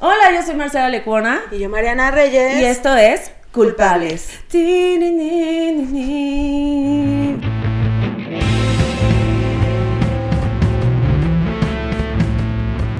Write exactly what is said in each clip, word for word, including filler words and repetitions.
Hola, yo soy Marcela Lecuona. Y yo Mariana Reyes. Y esto es Culpables. Culpables.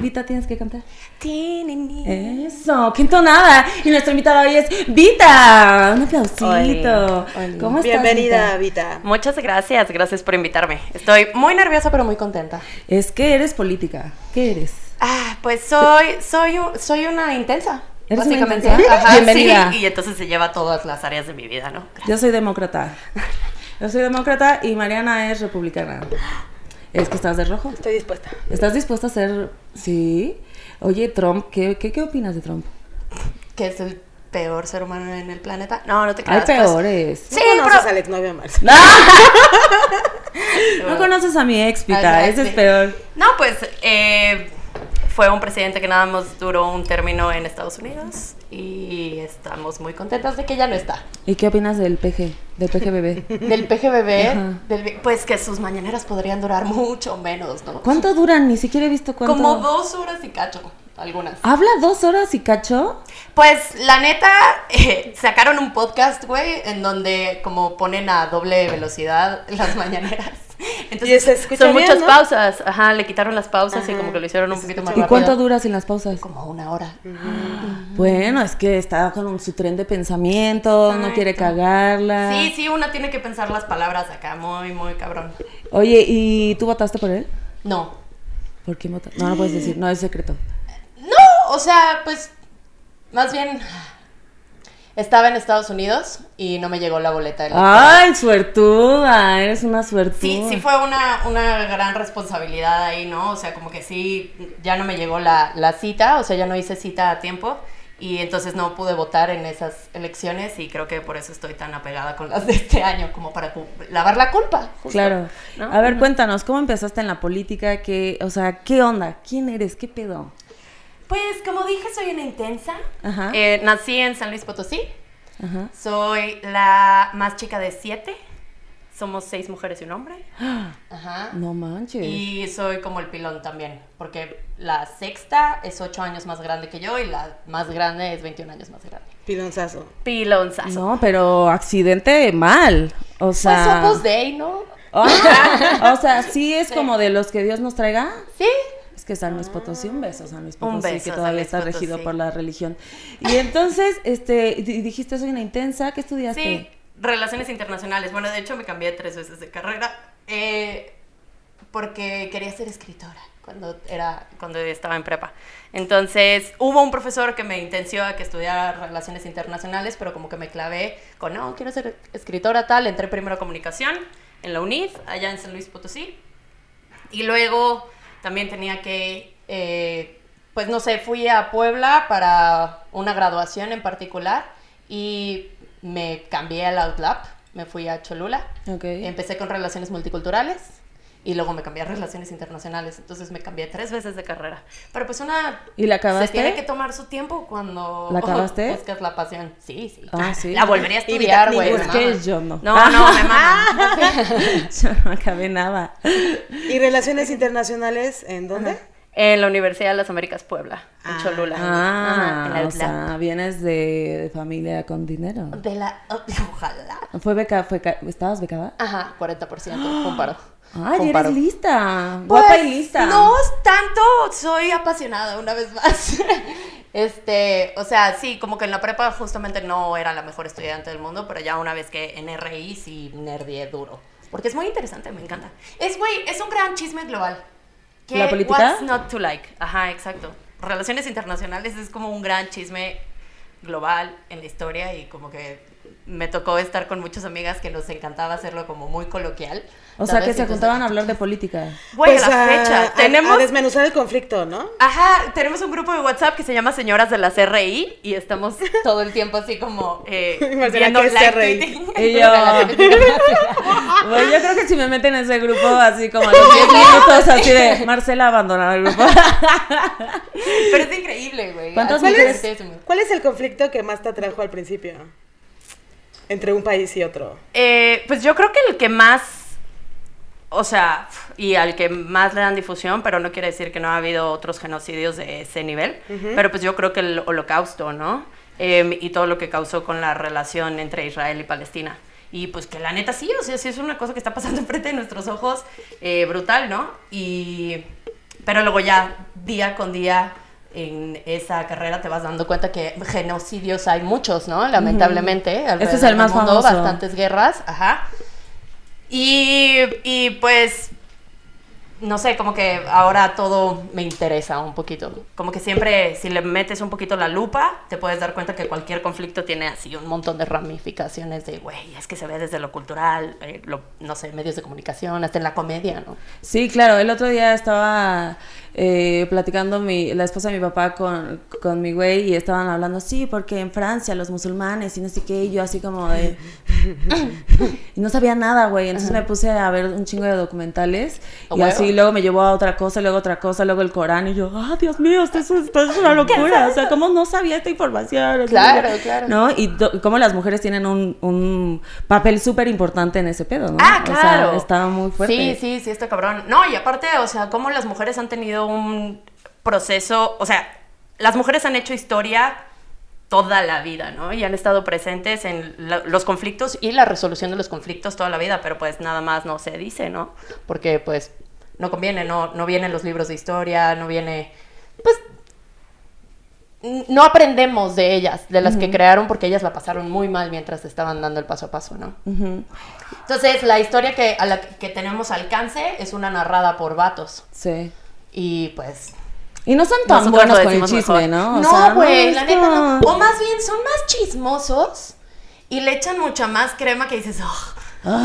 Vita, tienes que cantar. Eso, qué entonada. Y nuestra invitada hoy es Vita. Un aplausito. Oli, oli. ¿Cómo estás? Bienvenida, Vita. Muchas gracias, gracias por invitarme. Estoy muy nerviosa, pero muy contenta. Es que eres política. ¿Qué eres? Ah, pues soy, soy, soy una intensa. ¿Eres básicamente una intensa? Ajá, bienvenida. Sí, y entonces se lleva todas las áreas de mi vida, ¿no? Yo soy demócrata. Yo soy demócrata y Mariana es republicana. Es que estás de rojo. Estoy dispuesta. ¿Estás dispuesta a ser...? Sí. Oye, Trump, ¿qué, qué, qué opinas de Trump? Que es el peor ser humano en el planeta. No, no te creas. Hay peores. Pues... Sí, no conoces pero... al exnovio Marx. No. No conoces a mi ex, Vita. Ese es peor. No, pues... Eh... Fue un presidente que nada más duró un término en Estados Unidos y estamos muy contentas de que ya no está. ¿Y qué opinas del P G, del P G B B? ¿Del P G B B? Del, pues que sus mañaneras podrían durar mucho menos, ¿no? ¿Cuánto duran? Ni siquiera he visto cuánto. Como dos horas y cacho, algunas. ¿Habla dos horas y cacho? Pues, la neta, eh, sacaron un podcast, güey, en donde como ponen a doble velocidad las mañaneras. Entonces, son muchas, ¿no?, pausas. Ajá, le quitaron las pausas. Ajá. Y como que lo hicieron un poquito más rápido. ¿Y cuánto dura sin las pausas? Como una hora. Ah, bueno, es que está con su tren de pensamiento. Exacto. No quiere cagarla. Sí, sí, una tiene que pensar las palabras acá. Muy, muy cabrón. Oye, ¿y tú votaste por él? No. ¿Por quién votaste? No, no puedes decir, no, es secreto. No, o sea, pues más bien... Estaba en Estados Unidos y no me llegó la boleta. ¡Ay, suertuda! Eres una suertuda. Sí, sí fue una, una gran responsabilidad ahí, ¿no? O sea, como que sí, ya no me llegó la, la cita, o sea, ya no hice cita a tiempo y entonces no pude votar en esas elecciones y creo que por eso estoy tan apegada con las de este año, como para lavar la culpa. Justo, claro. ¿No? A ver, cuéntanos, ¿cómo empezaste en la política? ¿Qué, o sea, ¿qué onda? ¿Quién eres? ¿Qué pedo? Pues, como dije, soy una intensa. Ajá. Eh, nací en San Luis Potosí. Ajá. Soy la más chica de siete. Somos seis mujeres y un hombre. Ajá. No manches. Y soy como el pilón también, porque la sexta es ocho años más grande que yo y la más grande es veintiún años más grande. Pilonzazo. Pilonzazo. No, pero accidente mal. O sea... Pues somos gay, ¿no? O sea, o sea, sí es sí. Como de los que Dios nos traiga. Sí. Que San Luis Potosí, un beso San Luis Potosí, un beso, que todavía está Potosí. Regido por la religión. Y entonces, este, dijiste, soy una intensa, ¿qué estudiaste? Sí, Relaciones Internacionales. Bueno, de hecho, me cambié tres veces de carrera eh, porque quería ser escritora cuando, era, cuando estaba en prepa. Entonces, hubo un profesor que me intenció a que estudiara Relaciones Internacionales, pero como que me clavé con, no, quiero ser escritora, tal. Entré primero a Comunicación en la U N I D, allá en San Luis Potosí. Y luego... También tenía que, eh, pues no sé, fui a Puebla para una graduación en particular y me cambié al Outlab, me fui a Cholula, okay. Empecé con Relaciones Multiculturales y luego me cambié a Relaciones Internacionales, entonces me cambié tres veces de carrera. Pero pues una... ¿Y la acabaste? Se tiene que tomar su tiempo cuando... ¿La acabaste? Oh, buscas la pasión. Sí, sí. Ah, sí. La volvería a estudiar, güey. Es que yo no. No, no, me mama. Yo no acabé nada. ¿Y Relaciones Internacionales en dónde? Ajá. En la Universidad de las Américas Puebla, ah, en Cholula. Ah, en la, o sea, vienes de familia con dinero. De la... Oh, ojalá. ¿Fue beca, fue, ¿Estabas becada? Ajá, cuarenta por ciento, un paro. Ay, eres lista, guapa pues, y lista. No tanto, soy apasionada una vez más. Este, o sea, sí, como que en la prepa justamente no era la mejor estudiante del mundo, pero ya una vez que en R I sí nerdié duro. Porque es muy interesante, me encanta. Es, güey, es un gran chisme global. Que, ¿la política? What's not to like. Ajá, exacto. Relaciones Internacionales es como un gran chisme global en la historia y como que... Me tocó estar con muchas amigas que nos encantaba hacerlo como muy coloquial. O sea, que se juntaban a hablar de política. Bueno, pues la a, fecha. Tenemos... A, a desmenuzar el conflicto, ¿no? Ajá, tenemos un grupo de WhatsApp que se llama Señoras de las R I y estamos todo el tiempo así como eh, viendo live tweeting. Y yo... Bueno, yo creo que si me meten en ese grupo así como a los diez minutos así de Marcela abandonará el grupo. Pero es increíble, güey. ¿Cuántas mujeres? ¿Cuál es el conflicto que más te atrajo al principio? Entre un país y otro. Eh, pues yo creo que el que más o sea, y al que más le dan difusión, pero no quiere decir que no ha habido otros genocidios de ese nivel, uh-huh. pero pues yo creo que el Holocausto, ¿no? Eh, y todo lo que causó con la relación entre Israel y Palestina. Y pues que la neta sí, o sea, sí es una cosa que está pasando enfrente de nuestros ojos, eh, brutal, ¿no? Y, pero luego ya, día con día, en esa carrera te vas dando cuenta que genocidios hay muchos, ¿no? Lamentablemente, uh-huh. este es el más famoso. Bastantes guerras, ajá. Y, y pues, no sé, como que ahora todo me interesa un poquito. Como que siempre, si le metes un poquito la lupa, te puedes dar cuenta que cualquier conflicto tiene así un montón de ramificaciones de, güey, es que se ve desde lo cultural, eh, lo, no sé, medios de comunicación, hasta en la comedia, ¿no? Sí, claro, el otro día estaba... Eh, platicando mi, la esposa de mi papá con, con mi güey y estaban hablando, sí, porque en Francia los musulmanes y no sé qué, y yo así como de... y no sabía nada, güey, entonces Ajá. me puse a ver un chingo de documentales oh, y bueno. así luego me llevó a otra cosa, luego otra cosa, luego el Corán y yo, ah, oh, Dios mío, esto es, esto es una locura, o sea, ¿cómo no sabía esta información? Claro, ¿no? claro. ¿No? Y do, cómo las mujeres tienen un, un papel súper importante en ese pedo, ¿no? Ah, claro. O sea, estaba muy fuerte. Sí, sí, sí, este cabrón. No, y aparte, o sea, cómo las mujeres han tenido un proceso, o sea, las mujeres han hecho historia toda la vida, ¿no? Y han estado presentes en la, los conflictos y la resolución de los conflictos toda la vida, pero pues nada más no se dice, ¿no? Porque pues no conviene, no, no vienen los libros de historia, no viene, pues no aprendemos de ellas, de las uh-huh. que crearon, porque ellas la pasaron muy mal mientras estaban dando el paso a paso, ¿no? Uh-huh. Entonces la historia que, a la que tenemos alcance es una narrada por vatos. Sí. Y pues... Y no son tan buenos con el chisme, ¿no? O no, güey, la neta no. O más bien, son más chismosos y le echan mucha más crema que dices... Oh,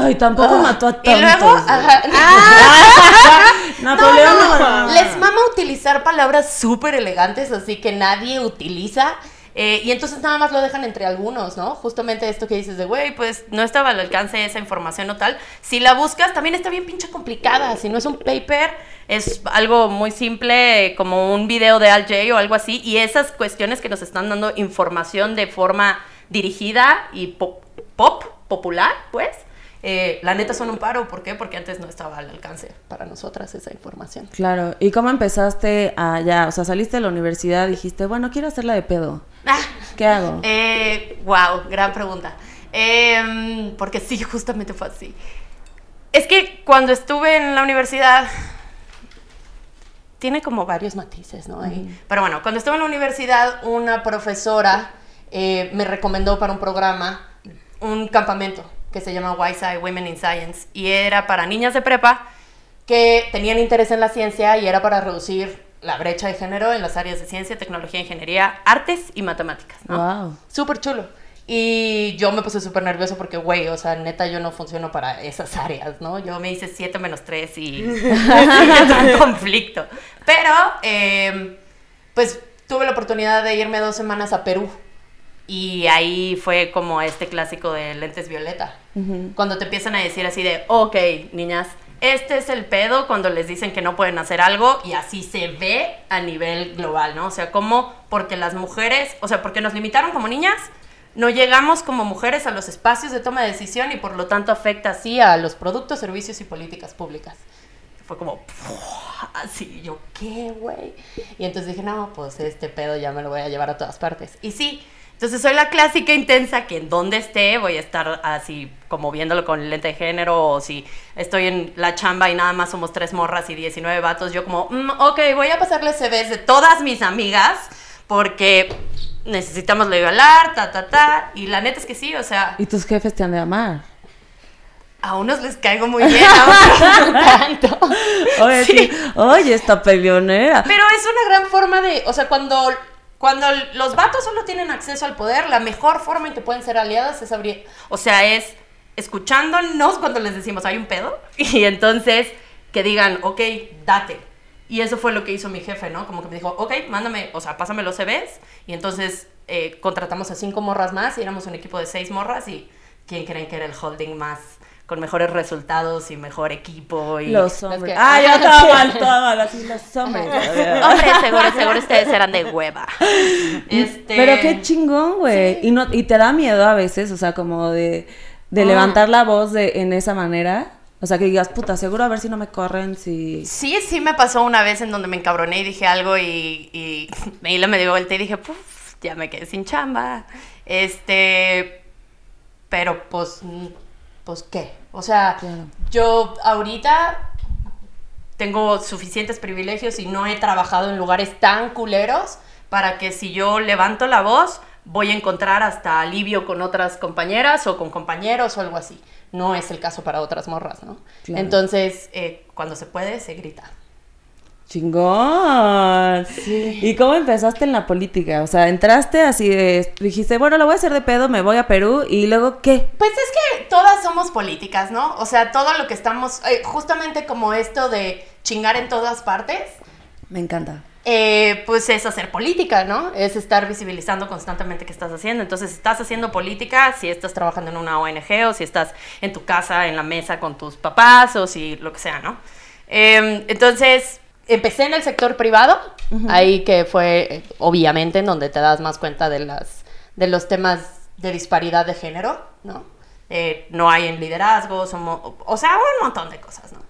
ay, tampoco oh. mató a tantos. Y luego... Ajá, ah, no, no, no, no. Les mama utilizar palabras súper elegantes, así que nadie utiliza... Eh, y entonces nada más lo dejan entre algunos, ¿no? Justamente esto que dices de, güey, pues no estaba al alcance de esa información o tal. Si la buscas, también está bien pinche complicada. Si no es un paper, es algo muy simple, como un video de Al Jay o algo así. Y esas cuestiones que nos están dando información de forma dirigida y pop, pop popular, pues, eh, la neta son un paro. ¿Por qué? Porque antes no estaba al alcance para nosotras esa información. Claro. ¿Y cómo empezaste allá? O sea, saliste de la universidad, dijiste, bueno, quiero hacerla de pedo. Ah, ¿qué hago? Eh, wow, gran pregunta. Eh, porque sí, justamente fue así. Es que cuando estuve en la universidad, tiene como varios matices, ¿no? Mm. Pero bueno, cuando estuve en la universidad, una profesora eh, me recomendó para un programa un campamento que se llama Y S I, Women in Science, y era para niñas de prepa que tenían interés en la ciencia y era para reducir la brecha de género en las áreas de ciencia, tecnología, ingeniería, artes y matemáticas, ¿no? Wow. Súper chulo. Y yo me puse súper nervioso porque, güey, o sea, neta, yo no funciono para esas áreas, ¿no? Yo me hice siete menos tres y... un conflicto. Pero, eh, pues, tuve la oportunidad de irme dos semanas a Perú. Y ahí fue como este clásico de lentes violeta. Uh-huh. Cuando te empiezan a decir así de, ok, niñas... Este es el pedo cuando les dicen que no pueden hacer algo y así se ve a nivel global, ¿no? O sea, como porque las mujeres, o sea, porque nos limitaron como niñas, no llegamos como mujeres a los espacios de toma de decisión y por lo tanto afecta así a los productos, servicios y políticas públicas. Fue como, puf, así, yo, ¿qué, güey? Y entonces dije, no, pues este pedo ya me lo voy a llevar a todas partes. Y sí, entonces soy la clásica intensa que en donde esté voy a estar así como viéndolo con lente de género, o si estoy en la chamba y nada más somos tres morras y diecinueve vatos, yo como, mm, ok, voy a pasarle C Vs de todas mis amigas porque necesitamos legalar, ta, ta, ta, y la neta es que sí, o sea... ¿Y tus jefes te han de amar? A unos les caigo muy bien, a otros no tanto. Oye, sí. Sí. Oye, esta peleonera. Pero es una gran forma de, o sea, cuando... Cuando los vatos solo tienen acceso al poder, la mejor forma en que pueden ser aliadas es abrir... O sea, es escuchándonos cuando les decimos, hay un pedo, y entonces que digan, ok, date. Y eso fue lo que hizo mi jefe, ¿no? Como que me dijo, ok, mándame, o sea, pásame los C Vs, y entonces eh, contratamos a cinco morras más, y éramos un equipo de seis morras, y ¿quién creen que era el holding más... con mejores resultados y mejor equipo? Y los hombres. Ah, ya estaba mal todo, los hombres. Hombres, seguro, seguro ustedes eran de hueva. Este... Pero qué chingón, güey. Sí. Y no, y te da miedo a veces, o sea, como de, de oh. levantar la voz de en esa manera. O O sea, que digas, puta, seguro a ver si no me corren, si... Sí, sí me pasó una vez en donde me encabroné y dije algo y, y Meila me dio vuelta y dije, puf, ya me quedé sin chamba. Este... Pero, pues, pues, ¿qué? O sea, claro. Yo ahorita tengo suficientes privilegios y no he trabajado en lugares tan culeros para que si yo levanto la voz voy a encontrar hasta alivio con otras compañeras o con compañeros o algo así. No es el caso para otras morras, ¿no? Claro. Entonces, eh, cuando se puede, se grita. ¡Chingón! Sí. ¿Y cómo empezaste en la política? O sea, entraste así, de, dijiste, bueno, lo voy a hacer de pedo, me voy a Perú, ¿y luego qué? Pues es que todas somos políticas, ¿no? O sea, todo lo que estamos... Eh, justamente como esto de chingar en todas partes. Me encanta. Eh, pues es hacer política, ¿no? Es estar visibilizando constantemente qué estás haciendo. Entonces, estás haciendo política si estás trabajando en una O N G o si estás en tu casa, en la mesa con tus papás o si lo que sea, ¿no? Eh, entonces... Empecé en el sector privado, uh-huh. Ahí que fue, obviamente, en donde te das más cuenta de, las, de los temas de disparidad de género, ¿no? Eh, no hay en liderazgos, o, o sea, un montón de cosas, ¿no?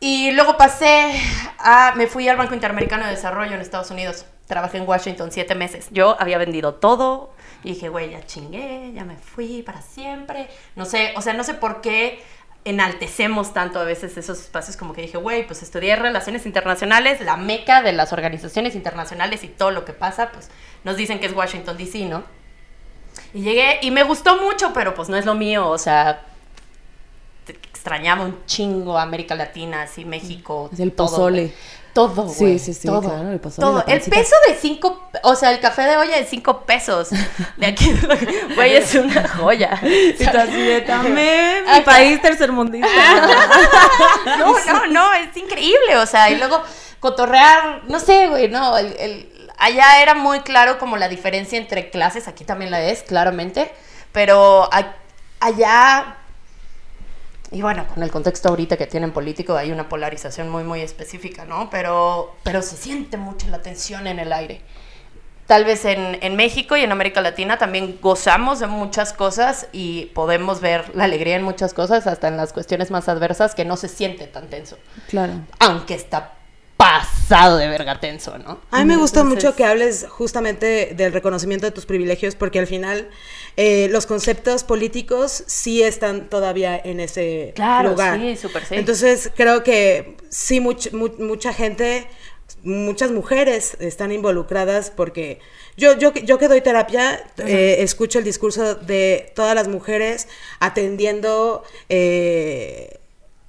Y luego pasé a, me fui al Banco Interamericano de Desarrollo en Estados Unidos. Trabajé en Washington siete meses. Yo había vendido todo y dije, güey, ya chingué, ya me fui para siempre. No sé, o sea, no sé por qué... enaltecemos tanto a veces esos espacios, como que dije, güey, pues estudié Relaciones Internacionales, la meca de las organizaciones internacionales y todo lo que pasa, pues nos dicen que es Washington D C, ¿no? Y llegué, y me gustó mucho, pero pues no es lo mío, o sea, extrañaba un chingo América Latina, así, México, es el todo, pozole. Todo, güey, sí, sí, sí, todo, claro, el pozole, todo. El peso de cinco, o sea, el café de olla de cinco pesos de aquí, güey, es una joya. Y tú así de también, mi país tercermundista. No, no, no, es increíble, o sea, y luego cotorrear, no sé, güey, no, el, el, allá era muy claro como la diferencia entre clases, aquí también la es, claramente, pero a, allá... Y bueno, con el contexto ahorita que tienen político hay una polarización muy, muy específica, ¿no? Pero, pero se siente mucho la tensión en el aire. Tal vez en, en México y en América Latina también gozamos de muchas cosas y podemos ver la alegría en muchas cosas, hasta en las cuestiones más adversas, que no se siente tan tenso. Claro. Aunque está pasado de verga tenso, ¿no? A mí me gusta Entonces... mucho que hables justamente del reconocimiento de tus privilegios, porque al final... Eh, los conceptos políticos sí están todavía en ese claro, lugar. Claro, sí, súper sí. Entonces, creo que sí, much, mu mucha gente, muchas mujeres están involucradas porque yo, yo, yo que doy terapia, uh-huh. eh, escucho el discurso de todas las mujeres atendiendo eh,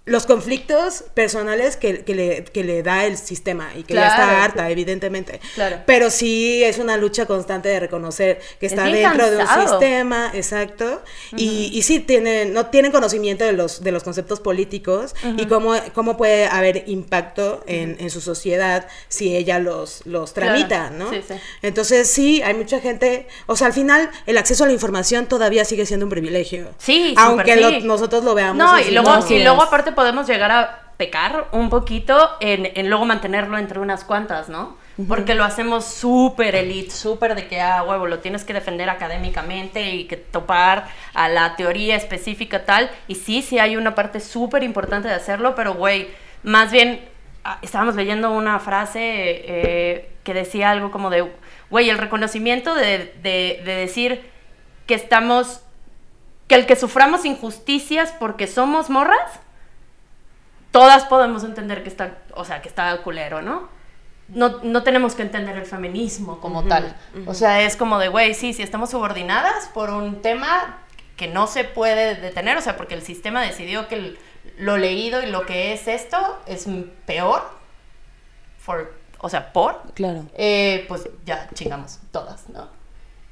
los conflictos personales que, que, le, que le da el sistema y que claro. Ya está harta, evidentemente. Claro. Pero sí es una lucha constante de reconocer que está es dentro cansado. De un sistema, exacto. Uh-huh. y, y sí tienen, no tienen conocimiento de los, de los conceptos políticos uh-huh. y cómo, cómo puede haber impacto en, uh-huh. en su sociedad si ella los, los tramita, claro. ¿no? Sí, sí. Entonces sí, hay mucha gente, o sea, al final el acceso a la información todavía sigue siendo un privilegio. Sí, aunque super, lo, sí. nosotros lo veamos. No, así, y luego, no. y luego aparte podemos llegar a pecar un poquito en, en luego mantenerlo entre unas cuantas, ¿no? Uh-huh. Porque lo hacemos súper elite, súper de que, ah, huevo, lo tienes que defender académicamente y que topar a la teoría específica tal. Y sí, sí hay una parte súper importante de hacerlo, pero, güey, más bien estábamos leyendo una frase eh, que decía algo como de, güey, el reconocimiento de, de, de decir que estamos, que el que suframos injusticias porque somos morras, todas podemos entender que está, o sea, que está culero, ¿no? No, no tenemos que entender el feminismo como uh-huh, tal. Uh-huh. O sea, es como de, güey, sí, si estamos subordinadas por un tema que no se puede detener, o sea, porque el sistema decidió que el, lo leído y lo que es esto es peor, for, o sea, por, claro. eh, pues ya chingamos todas, ¿no?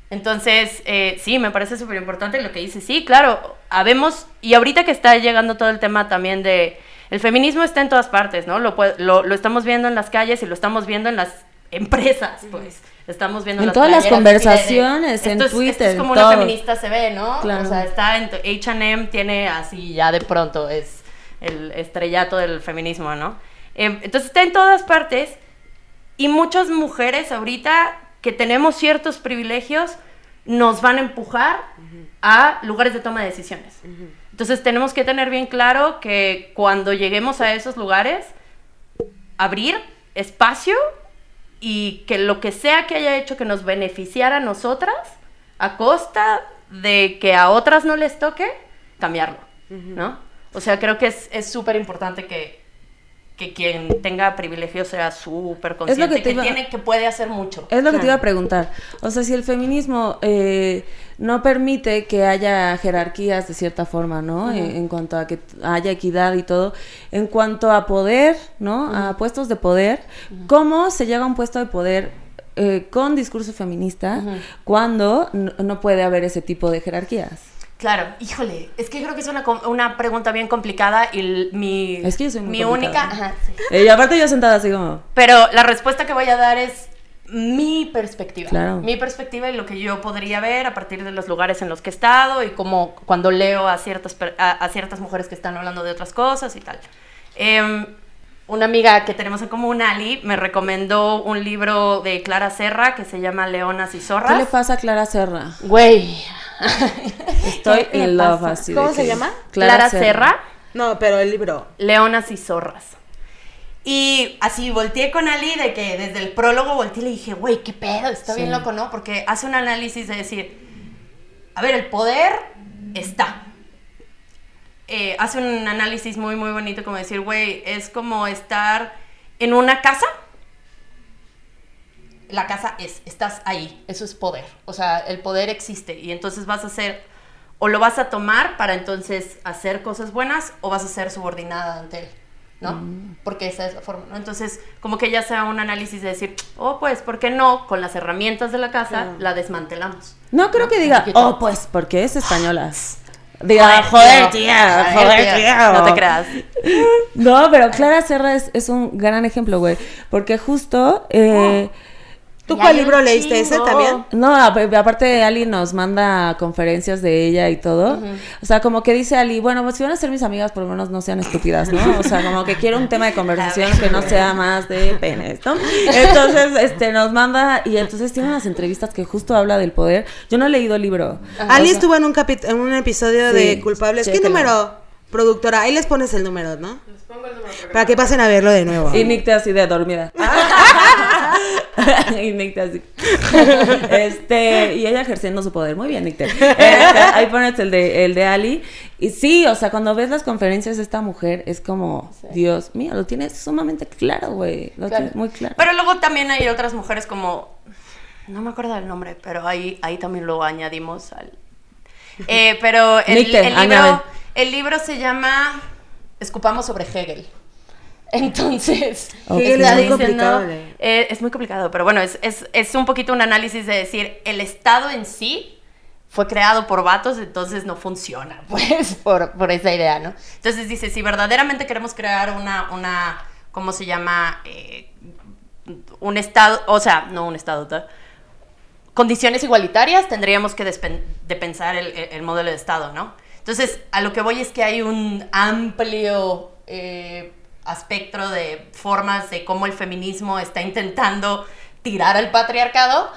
Entonces, eh, sí, me parece súper importante lo que dice. Sí, claro, habemos, y ahorita que está llegando todo el tema también de... El feminismo está en todas partes, ¿no? Lo, lo, lo estamos viendo en las calles y lo estamos viendo en las empresas, pues. Estamos viendo en las todas las conversaciones, en esto Twitter, es, esto es como todo. Una feminista se ve, ¿no? Claro. O sea, está en... H and M tiene así ya de pronto, es el estrellato del feminismo, ¿no? Eh, entonces está en todas partes y muchas mujeres ahorita que tenemos ciertos privilegios nos van a empujar a lugares de toma de decisiones. Entonces tenemos que tener bien claro que cuando lleguemos a esos lugares, abrir espacio y que lo que sea que haya hecho que nos beneficiara a nosotras, a costa de que a otras no les toque, cambiarlo, ¿no? O sea, creo que es es súper importante que, que quien tenga privilegio sea súper consciente, que, que, iba... tiene, que puede hacer mucho. Es lo que te iba a preguntar. O sea, si el feminismo eh, no permite que haya jerarquías de cierta forma, ¿no? Uh-huh. en, en cuanto a que haya equidad y todo, en cuanto a poder, ¿no? Uh-huh. A puestos de poder, uh-huh. ¿Cómo se llega a un puesto de poder eh, con discurso feminista uh-huh. cuando no, no puede haber ese tipo de jerarquías? Claro, híjole, es que creo que es una, una pregunta bien complicada y mi, es que yo soy muy mi única... Ajá, sí. eh, y aparte yo sentada así como... Pero la respuesta que voy a dar es mi perspectiva. Claro. Mi perspectiva y lo que yo podría ver a partir de los lugares en los que he estado y como cuando leo a ciertas, a, a ciertas mujeres que están hablando de otras cosas y tal. Eh, una amiga que tenemos en común, Ali, me recomendó un libro de Clara Serra que se llama Leonas y Zorras. ¿Qué le pasa a Clara Serra? Güey... Estoy en love así. ¿Cómo se llama? Clara, Clara Serra. Serra. No, pero el libro Leonas y Zorras. Y así volteé con Ali de que desde el prólogo volteé y le dije, güey, qué pedo, está sí. bien loco, ¿no? Porque hace un análisis de decir, a ver, el poder está. Eh, hace un análisis muy, muy bonito como decir, güey, es como estar en una casa. La casa es, estás ahí, eso es poder, o sea, el poder existe y entonces vas a hacer, o lo vas a tomar para entonces hacer cosas buenas o vas a ser subordinada ante él, ¿no? Mm. Porque esa es la forma, ¿no? Entonces, como que ya sea un análisis de decir, oh, pues, ¿por qué no? Con las herramientas de la casa no. la desmantelamos. No creo ¿no? que diga, oh, pues, porque es española. Diga, joder, tía, joder, tía. No te creas. No, pero Clara Serra es, es un gran ejemplo, güey, porque justo... Eh, oh. ¿Tú cuál libro leíste? ¿Ese también? No, aparte Ali nos manda conferencias de ella y todo. Uh-huh. O sea, como que dice Ali, bueno, pues si van a ser mis amigas, por lo menos no sean estúpidas, ¿no? O sea, como que quiero un tema de conversación que no sea más de penes, ¿no? Entonces, este, nos manda, y entonces tiene unas entrevistas que justo habla del poder. Yo no he leído el libro. Uh-huh. Ali estuvo en un, capi- en un episodio sí, de Culpables. Chéquelo. ¿Qué número? Productora, ahí les pones el número, ¿no? Les pongo el número. Para, para que pasen a verlo de nuevo. Y Nick te así de dormida. Y Nick te así. Este, y ella ejerciendo su poder. Muy bien, Nick te. Este, ahí pones el de, el de Ali. Y sí, o sea, cuando ves las conferencias de esta mujer, es como, sí. Dios mío, lo tienes sumamente claro, güey. Lo claro. tienes muy claro. Pero luego también hay otras mujeres como, no me acuerdo del nombre, pero ahí, ahí también lo añadimos al... Eh, pero el, Nick te, el libro... El libro se llama Escupamos sobre Hegel. Entonces, okay. Hegel es muy complicado. ¿No? Eh, es muy complicado, pero bueno, es, es, es un poquito un análisis de decir, el Estado en sí fue creado por vatos, entonces no funciona, pues, por, por esa idea, ¿no? Entonces dice, si verdaderamente queremos crear una, una ¿cómo se llama? Eh, un Estado, o sea, no un Estado, ¿tá? Condiciones igualitarias, tendríamos que despen- de pensar el, el modelo de Estado, ¿no? Entonces, a lo que voy es que hay un amplio eh, espectro de formas de cómo el feminismo está intentando tirar al patriarcado.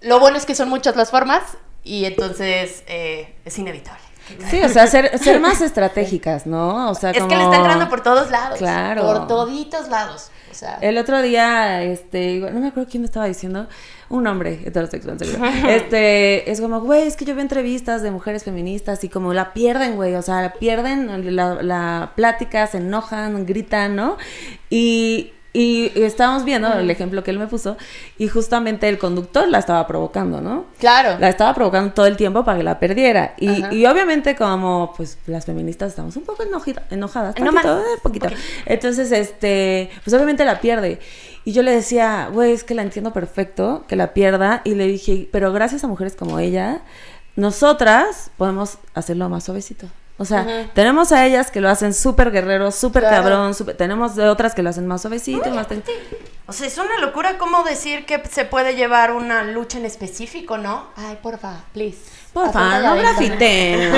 Lo bueno es que son muchas las formas y entonces eh, es inevitable. Sí, o sea, ser, ser más estratégicas, ¿no? O sea, es como... que le está entrando por todos lados. Claro. Por toditos lados. O sea... El otro día, este, no me acuerdo quién me estaba diciendo... Un hombre heterosexual, seguro. Este, es como, güey, es que yo veo entrevistas de mujeres feministas y como la pierden, güey, o sea, la pierden, la, la plática, se enojan, gritan, ¿no? Y, y estábamos viendo el ejemplo que él me puso y justamente el conductor la estaba provocando, ¿no? Claro. La estaba provocando todo el tiempo para que la perdiera. Y, y obviamente como, pues, las feministas estamos un poco enojida, enojadas, poquito, no más, eh, poquito. Okay. Entonces, este, pues obviamente la pierde. Y yo le decía, güey, es que la entiendo perfecto, que la pierda. Y le dije, pero gracias a mujeres como ella, nosotras podemos hacerlo más suavecito. O sea, uh-huh. tenemos a ellas que lo hacen súper guerrero, súper claro. cabrón. Super... Tenemos de otras que lo hacen más suavecito. Uh, más ten... O sea, es una locura cómo decir que se puede llevar una lucha en específico, ¿no? Ay, porfa, please. Porfa, no grafiten.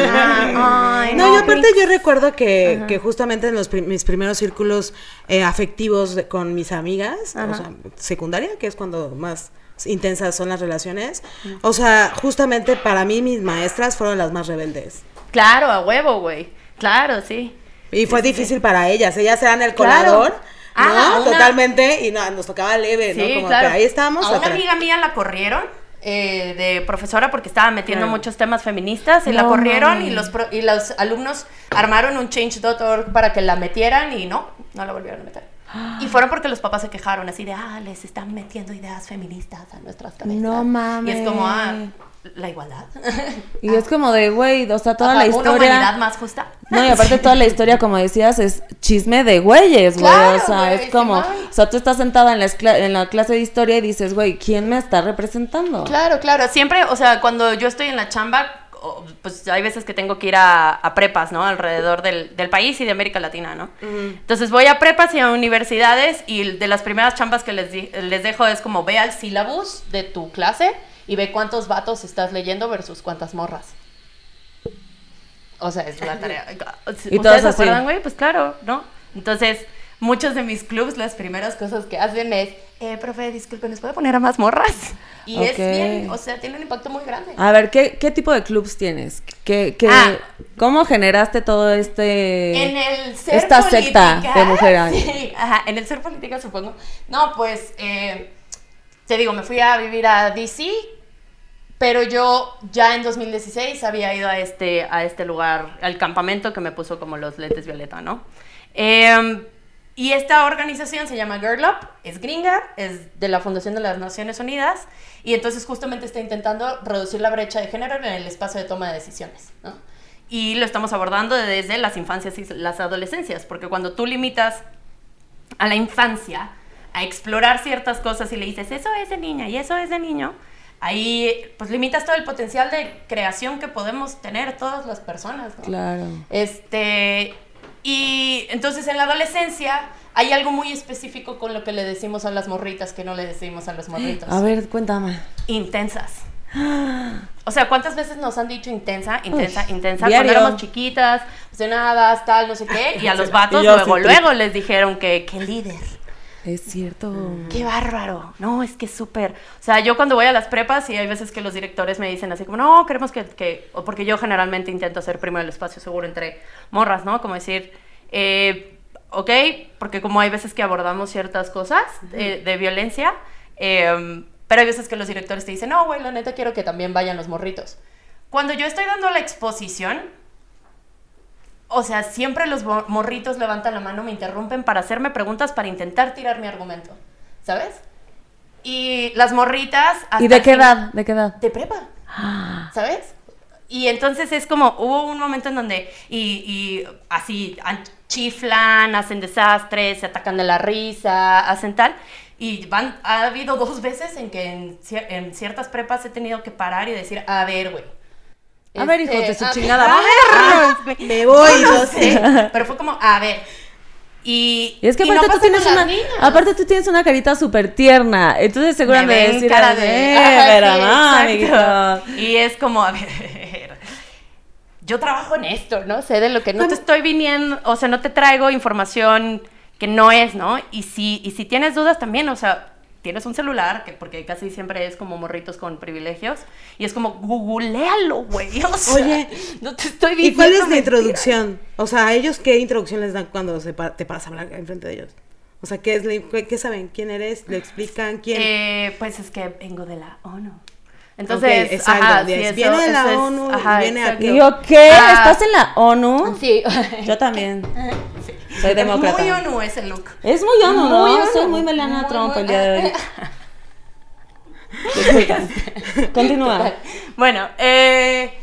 No, no, y aparte yo recuerdo que, uh-huh. que justamente en los prim- mis primeros círculos eh, afectivos de, con mis amigas, uh-huh. o sea, secundaria, que es cuando más... intensas son las relaciones. O sea, justamente para mí mis maestras fueron las más rebeldes. Claro, a huevo, güey. Claro, sí. Y fue sí, difícil sí. para ellas. Ellas eran el colador, claro. Ajá, ¿no? Una... Totalmente, y no, nos tocaba leve, sí, ¿no? Como claro. que ahí estábamos. A una atrás. Amiga mía la corrieron eh, de profesora porque estaba metiendo claro. muchos temas feministas y no, la corrieron mami. y los pro y los alumnos armaron un change punto org para que la metieran y no, no la volvieron a meter. Y fueron porque los papás se quejaron así de, ah, les están metiendo ideas feministas a nuestras cabezas. No mames. Y es como, ah, la igualdad. Y ah. es como de, güey, o sea, toda Ajá, la historia. Una humanidad más justa. No, y aparte toda la historia, como decías, es chisme de güeyes, güey. Claro, o sea, wey, es como, o sea, tú estás sentada en la, en la clase de historia y dices, güey, ¿quién me está representando? Claro, claro. Siempre, o sea, cuando yo estoy en la chamba, pues hay veces que tengo que ir a, a prepas, ¿no? Alrededor del, del país y de América Latina, ¿no? Uh-huh. Entonces voy a prepas y a universidades y de las primeras chambas que les, di, les dejo es como ve al sílabus de tu clase y ve cuántos vatos estás leyendo versus cuántas morras. O sea, es la tarea. ¿Y todos se acuerdan, güey? Pues claro, ¿no? Entonces... Muchos de mis clubs, las primeras cosas que hacen es, eh, profe, disculpe, ¿nos puede poner a más morras? Y okay. es bien, o sea, tiene un impacto muy grande. A ver, ¿qué, qué tipo de clubs tienes? ¿Qué, qué, ah, ¿Cómo generaste todo este... En el ser esta política, secta de mujeres? Sí, ajá, en el ser política, supongo. No, pues, eh, te digo, me fui a vivir a D C, pero yo ya en dos mil dieciséis había ido a este, a este lugar, al campamento que me puso como los lentes violeta, ¿no? Eh... Y esta organización se llama Girl Up, es gringa, es de la Fundación de las Naciones Unidas, y entonces justamente está intentando reducir la brecha de género en el espacio de toma de decisiones, ¿no? Y lo estamos abordando desde las infancias y las adolescencias, porque cuando tú limitas a la infancia a explorar ciertas cosas y le dices, eso es de niña y eso es de niño, ahí pues limitas todo el potencial de creación que podemos tener todas las personas, ¿no? Claro. Este... Y entonces en la adolescencia hay algo muy específico con lo que le decimos a las morritas que no le decimos a los morritos. A ver, cuéntame. Intensas. O sea, ¿cuántas veces nos han dicho intensa, intensa, Uy, intensa? Diario. Cuando éramos chiquitas, cenadas, tal, no sé qué. Y a los vatos luego, luego les dijeron que, qué líder. Es cierto. Qué bárbaro. No, es que es súper. O sea, yo cuando voy a las prepas y hay veces que los directores me dicen así como, no, queremos que, que... O porque yo generalmente intento hacer primero el espacio seguro entre morras, ¿no? Como decir, eh, ok, porque como hay veces que abordamos ciertas cosas de, de violencia, eh, pero hay veces que los directores te dicen, no, güey, la neta quiero que también vayan los morritos. Cuando yo estoy dando la exposición... O sea, siempre los morritos levantan la mano, me interrumpen para hacerme preguntas, para intentar tirar mi argumento, ¿sabes? Y las morritas... ¿Y de qué edad? ¿De qué edad? De prepa, ¿sabes? Y entonces es como, hubo un momento en donde, y, y así, chiflan, hacen desastres, se atacan de la risa, hacen tal... Y van, ha habido dos veces en que en, en ciertas prepas he tenido que parar y decir, a ver, güey. A este, ver, hijos de su a chingada ver, ah, me voy, no, no sé. sé Pero fue como, a ver. Y, y es que aparte, y no tú tienes una, aparte tú tienes una carita súper tierna. Entonces seguramente me decir, cara a ver, a ver, a ver. Y es como, a ver, yo trabajo en esto, ¿no? Sé de lo que no te estoy viniendo. O sea, no te traigo información que no es, ¿no? Y si, y si tienes dudas también, o sea, tienes un celular, que porque casi siempre es como morritos con privilegios, y es como, googlealo, güey. O sea, oye, no te estoy diciendo. ¿Y cuál es la introducción? O sea, ¿a ellos qué introducción les dan cuando se pa te paras a hablar enfrente de ellos? O sea, ¿qué, es ¿qué saben? ¿Quién eres? ¿Le explican quién? Eh, pues es que vengo de la ONU. Entonces, okay, exacto, ajá, sí, eso, viene de la es, ONU, ajá, viene a ¿Y yo qué? Ah, ¿estás en la ONU? Sí. Yo también. Sí. Soy demócrata. Es muy ONU ese look. Es muy ONU, ¿no? Muy ONU. Soy muy Melania Trump el día de hoy. Continúa. Bueno, eh,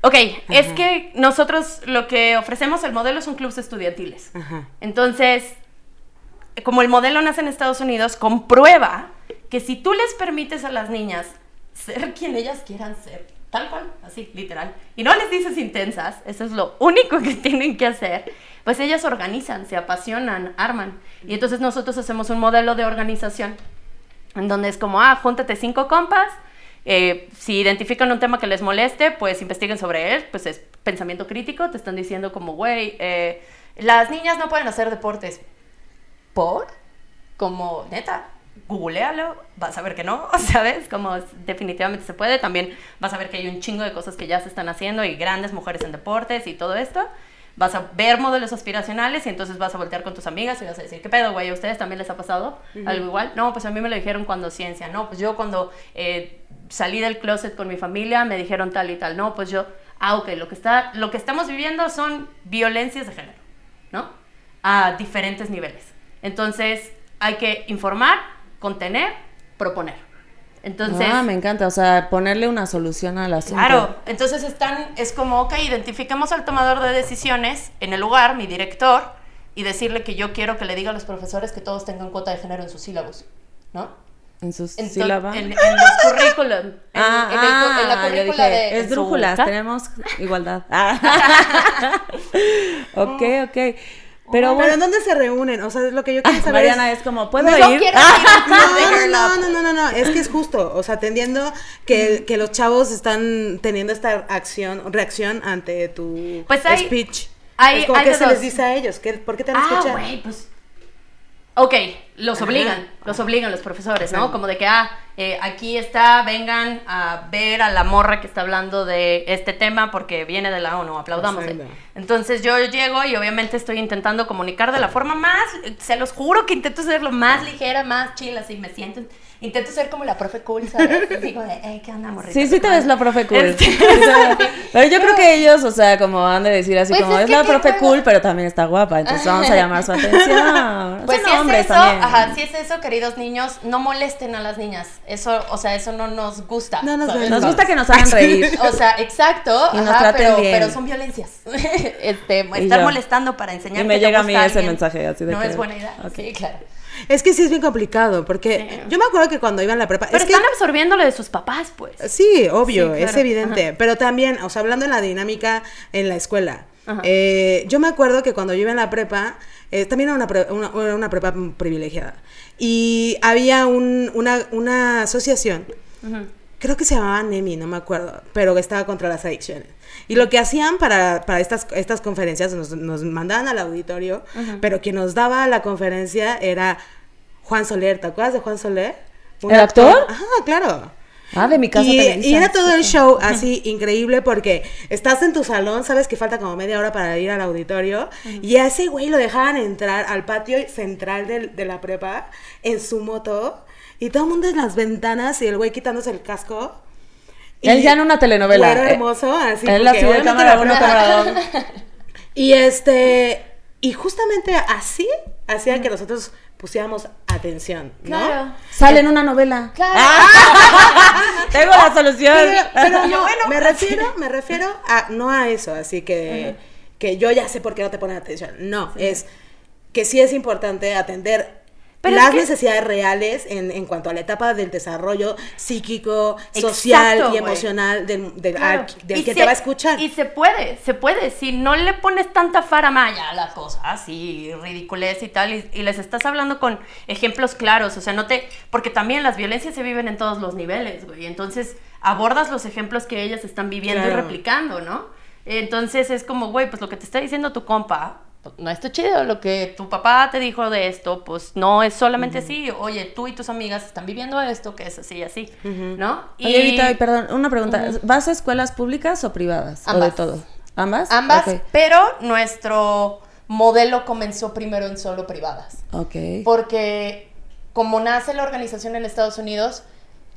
ok, ajá. Es que nosotros lo que ofrecemos el modelo son clubs estudiantiles. Ajá. Entonces, como el modelo nace en Estados Unidos, comprueba que si tú les permites a las niñas ser quien ellas quieran ser, tal cual, así, literal, y no les dices intensas, eso es lo único que tienen que hacer, pues ellas organizan, se apasionan, arman, y entonces nosotros hacemos un modelo de organización, en donde es como, ah, júntate cinco compas, eh, si identifican un tema que les moleste, pues investiguen sobre él, pues es pensamiento crítico, te están diciendo como, güey, eh, las niñas no pueden hacer deportes, ¿por? Como, neta, googlealo, vas a ver que no, ¿sabes? Como definitivamente se puede. También vas a ver que hay un chingo de cosas que ya se están haciendo y grandes mujeres en deportes y todo esto. Vas a ver modelos aspiracionales y entonces vas a voltear con tus amigas y vas a decir, ¿qué pedo, güey? ¿A ustedes también les ha pasado uh-huh. algo igual? No, pues a mí me lo dijeron cuando ciencia. No, pues yo cuando eh, salí del closet con mi familia me dijeron tal y tal. No, pues yo... Ah, ok, lo que, está, lo que estamos viviendo son violencias de género, ¿no? A diferentes niveles. Entonces, hay que informar, contener, proponer. Entonces... Ah, me encanta, o sea, ponerle una solución al asunto. Claro, entonces están, es como, ok, identificamos al tomador de decisiones en el lugar, mi director, y decirle que yo quiero que le diga a los profesores que todos tengan cuota de género en sus sílabos, ¿no? ¿En sus sílabas? En, en los currículums. En, ah, en, ah, en la currícula dije, de... Es drújulas, tenemos igualdad. Ah. Ok, ok. Pero, bueno, ¿en dónde se reúnen? O sea, lo que yo quiero ah, saber Mariana es, es como, ¿puedo no ir? Ah. ir no, no, no, no, no, no, es que es justo. O sea, atendiendo que, que los chavos están teniendo esta acción, reacción ante tu pues hay, speech. Hay, es como, hay ¿qué se dos. les dice a ellos? ¿Qué, ¿Por qué te han escuchado? Ah, güey, pues... Ok, los obligan, Ajá. los obligan los profesores, ¿no? Ajá. Como de que, ah, eh, aquí está, vengan a ver a la morra que está hablando de este tema porque viene de la ONU, aplaudámosle. Entonces yo llego y obviamente estoy intentando comunicar de la forma más, se los juro que intento ser lo más ligera, más chill, así me siento, intento ser como la profe cool, ¿sabes? Y digo, eh, ¿qué onda, morrita? Sí, sí te ves la profe cool. Este... o sea, pero yo creo que ellos, o sea, como han de decir así pues como, es, es la profe juego. cool, pero también está guapa, entonces vamos a llamar su atención. Pues sí, es eso, también. Ajá, si es eso, queridos niños, no molesten a las niñas. Eso, o sea, eso no nos gusta. No nos, nos gusta que nos hagan reír. O sea, exacto, y ajá, nos pero, pero son violencias. Este, estar yo. molestando para enseñar. Y me que llega a mí ese mensaje así de no que no es buena idea. Okay. Sí, claro. Es que sí es bien complicado, porque sí. yo me acuerdo que cuando iba a la prepa... Pero es están que, absorbiendo lo de sus papás, pues. Sí, obvio, sí, claro. es evidente. Ajá. Pero también, o sea, hablando de la dinámica en la escuela, eh, yo me acuerdo que cuando yo iba en la prepa, eh, también era una, pre, una, una prepa privilegiada, y había un, una, una asociación, Ajá. creo que se llamaba NEMI, no me acuerdo, pero que estaba contra las adicciones. Y lo que hacían para, para estas, estas conferencias, nos, nos mandaban al auditorio, Ajá. pero quien nos daba la conferencia era Juan Soler. ¿Te acuerdas de Juan Soler? ¿El actor? actor? Ajá, claro. Ah, de mi casa y, Televisa. Y era todo el show así increíble porque estás en tu salón, sabes que falta como media hora para ir al auditorio, Ajá. y a ese güey lo dejaban entrar al patio central de, de la prepa en su moto, y todo el mundo en las ventanas y el güey quitándose el casco. Y él ya en una telenovela. Era hermoso, así. Él la ciudad de cámara uno, cámara dos. Y este, y justamente así hacían que nosotros pusiéramos atención, ¿no? Claro. Sale en una novela. Claro. ¡Ah! Tengo la solución. Pero, pero no, bueno, me refiero, me refiero a, no a eso, así que, uh-huh. que yo ya sé por qué no te ponen atención. No, sí. es que sí es importante atender Pero las es que... necesidades reales en, en cuanto a la etapa del desarrollo psíquico, Exacto, social y wey. emocional del, del, claro. al, del que se, te va a escuchar. Y se puede, se puede. Si no le pones tanta faramalla a las cosas y ridiculez y tal, y, y les estás hablando con ejemplos claros, o sea, no te... Porque también las violencias se viven en todos los niveles, güey. Entonces, abordas los ejemplos que ellas están viviendo claro. y replicando, ¿no? Entonces, es como, güey, pues lo que te está diciendo tu compa... No está chido lo que tu papá te dijo de esto, pues no es solamente uh-huh. así. Oye, tú y tus amigas están viviendo esto que es así, así, uh-huh. ¿no? Oye, y... Vita, perdón, una pregunta. Uh-huh. ¿Vas a escuelas públicas o privadas? Ambas. ¿O de todo? ¿Ambas? Ambas, okay. pero nuestro modelo comenzó primero en solo privadas. Ok. Porque como nace la organización en Estados Uniunidos,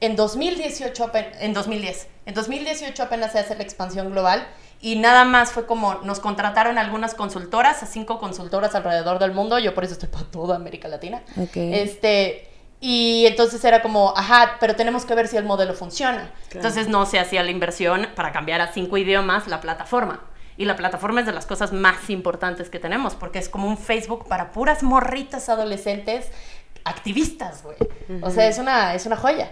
en dos mil dieciocho apenas, en dos mil diez, en dos mil dieciocho apenas se hace la expansión global. Y nada más fue como, nos contrataron algunas consultoras, a cinco consultoras alrededor del mundo. Yo por eso estoy para toda América Latina. Okay. Este, y entonces era como, ajá, pero tenemos que ver si el modelo funciona. Claro. Entonces no se hacía la inversión para cambiar a cinco idiomas la plataforma. Y la plataforma es de las cosas más importantes que tenemos, porque es como un Facebook para puras morritas adolescentes activistas, güey. Uh-huh. O sea, es una, es una joya.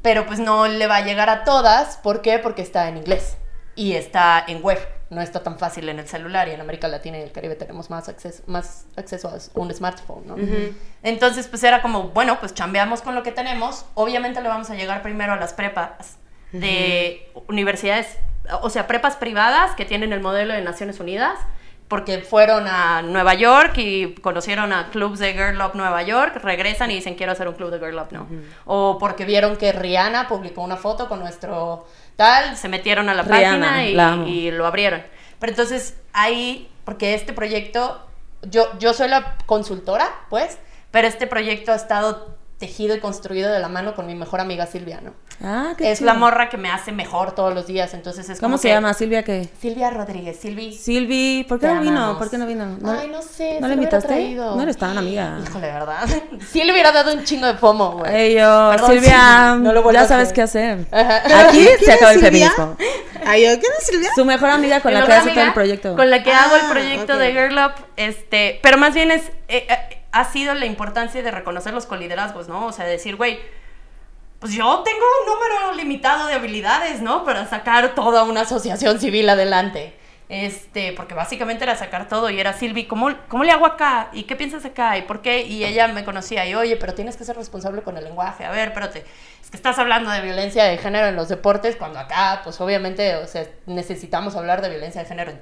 Pero pues no le va a llegar a todas. ¿Por qué? Porque está en inglés. Y está en web, no está tan fácil en el celular, y en América Latina y el Caribe tenemos más acceso, más acceso a un smartphone, ¿no? Uh-huh. Entonces, pues era como, bueno, pues chambeamos con lo que tenemos, obviamente le vamos a llegar primero a las prepas de uh-huh. universidades, o sea, prepas privadas que tienen el modelo de Naciones Unidas, porque fueron a Nueva York y conocieron a clubs de Girl Up Nueva York, regresan y dicen quiero hacer un club de Girl Up, ¿no? Uh-huh. O porque vieron que Rihanna publicó una foto con nuestro tal, se metieron a la Rihanna, página y, y lo abrieron. Pero entonces ahí, porque este proyecto, yo, yo soy la consultora, pues, pero este proyecto ha estado tejido y construido de la mano con mi mejor amiga Silvia, ¿no? Ah, qué es chido. La morra que me hace mejor todos los días, entonces es ¿Cómo como se que... llama? ¿Silvia qué? Silvia Rodríguez, Silvi. Silvi, ¿por qué no amamos? vino? ¿Por qué no vino? ¿No? Ay, no sé. ¿No le invitaste? No eres tan amiga. Híjole, ¿verdad? Sí le hubiera dado un chingo de pomo, güey. Ey, yo, Silvia, sí, no lo ya sabes qué hacer. Ajá. Aquí se acaba el feminismo. Ay, ¿quién es Silvia? Su mejor amiga con la que hace todo el proyecto. Con la que ah, hago el proyecto okay. de Girl Up, este, pero más bien es... Eh, eh, ha sido la importancia de reconocer los coliderazgos, ¿no? O sea, decir, güey, pues yo tengo un número limitado de habilidades, ¿no? Para sacar toda una asociación civil adelante. Este, porque básicamente era sacar todo y era, Silvi, ¿cómo, ¿cómo le hago acá? ¿Y qué piensas acá? ¿Y por qué? Y ella me conocía y, oye, pero tienes que ser responsable con el lenguaje. A ver, espérate, es que estás hablando de violencia de género en los deportes cuando acá, pues obviamente, o sea, necesitamos hablar de violencia de género.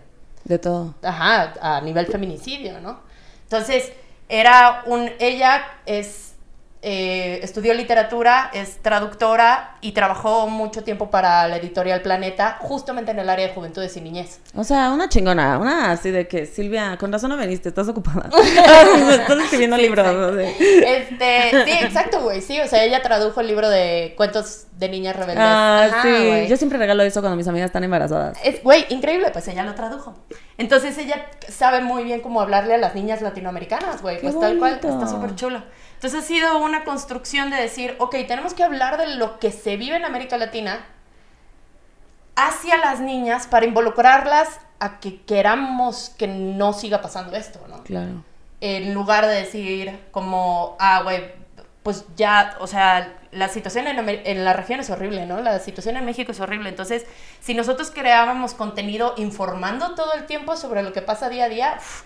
De todo. Ajá, a nivel feminicidio, ¿no? Entonces... Era un... Ella es, eh, estudió literatura, es traductora y trabajó mucho tiempo para la editorial Planeta, justamente en el área de juventudes y niñez. O sea, una chingona, una así de que, Silvia, con razón no veniste, estás ocupada. Estás escribiendo sí, libros. O sea. Este, sí, exacto, güey, sí, o sea, ella tradujo el libro de cuentos de niñas rebeldes. Ah, Ajá, sí, güey. Yo siempre regalo eso cuando mis amigas están embarazadas. Es, güey, increíble, pues ella lo tradujo. Entonces ella sabe muy bien cómo hablarle a las niñas latinoamericanas, güey, pues bonito. Tal cual, está súper chulo. Entonces ha sido una construcción de decir, ok, tenemos que hablar de lo que se vive en América Latina hacia las niñas para involucrarlas a que queramos que no siga pasando esto, ¿no? Claro. En lugar de decir como, ah, güey, pues ya, o sea... La situación en, en la región es horrible, ¿no? La situación en México es horrible. Entonces, si nosotros creábamos contenido informando todo el tiempo sobre lo que pasa día a día, uf,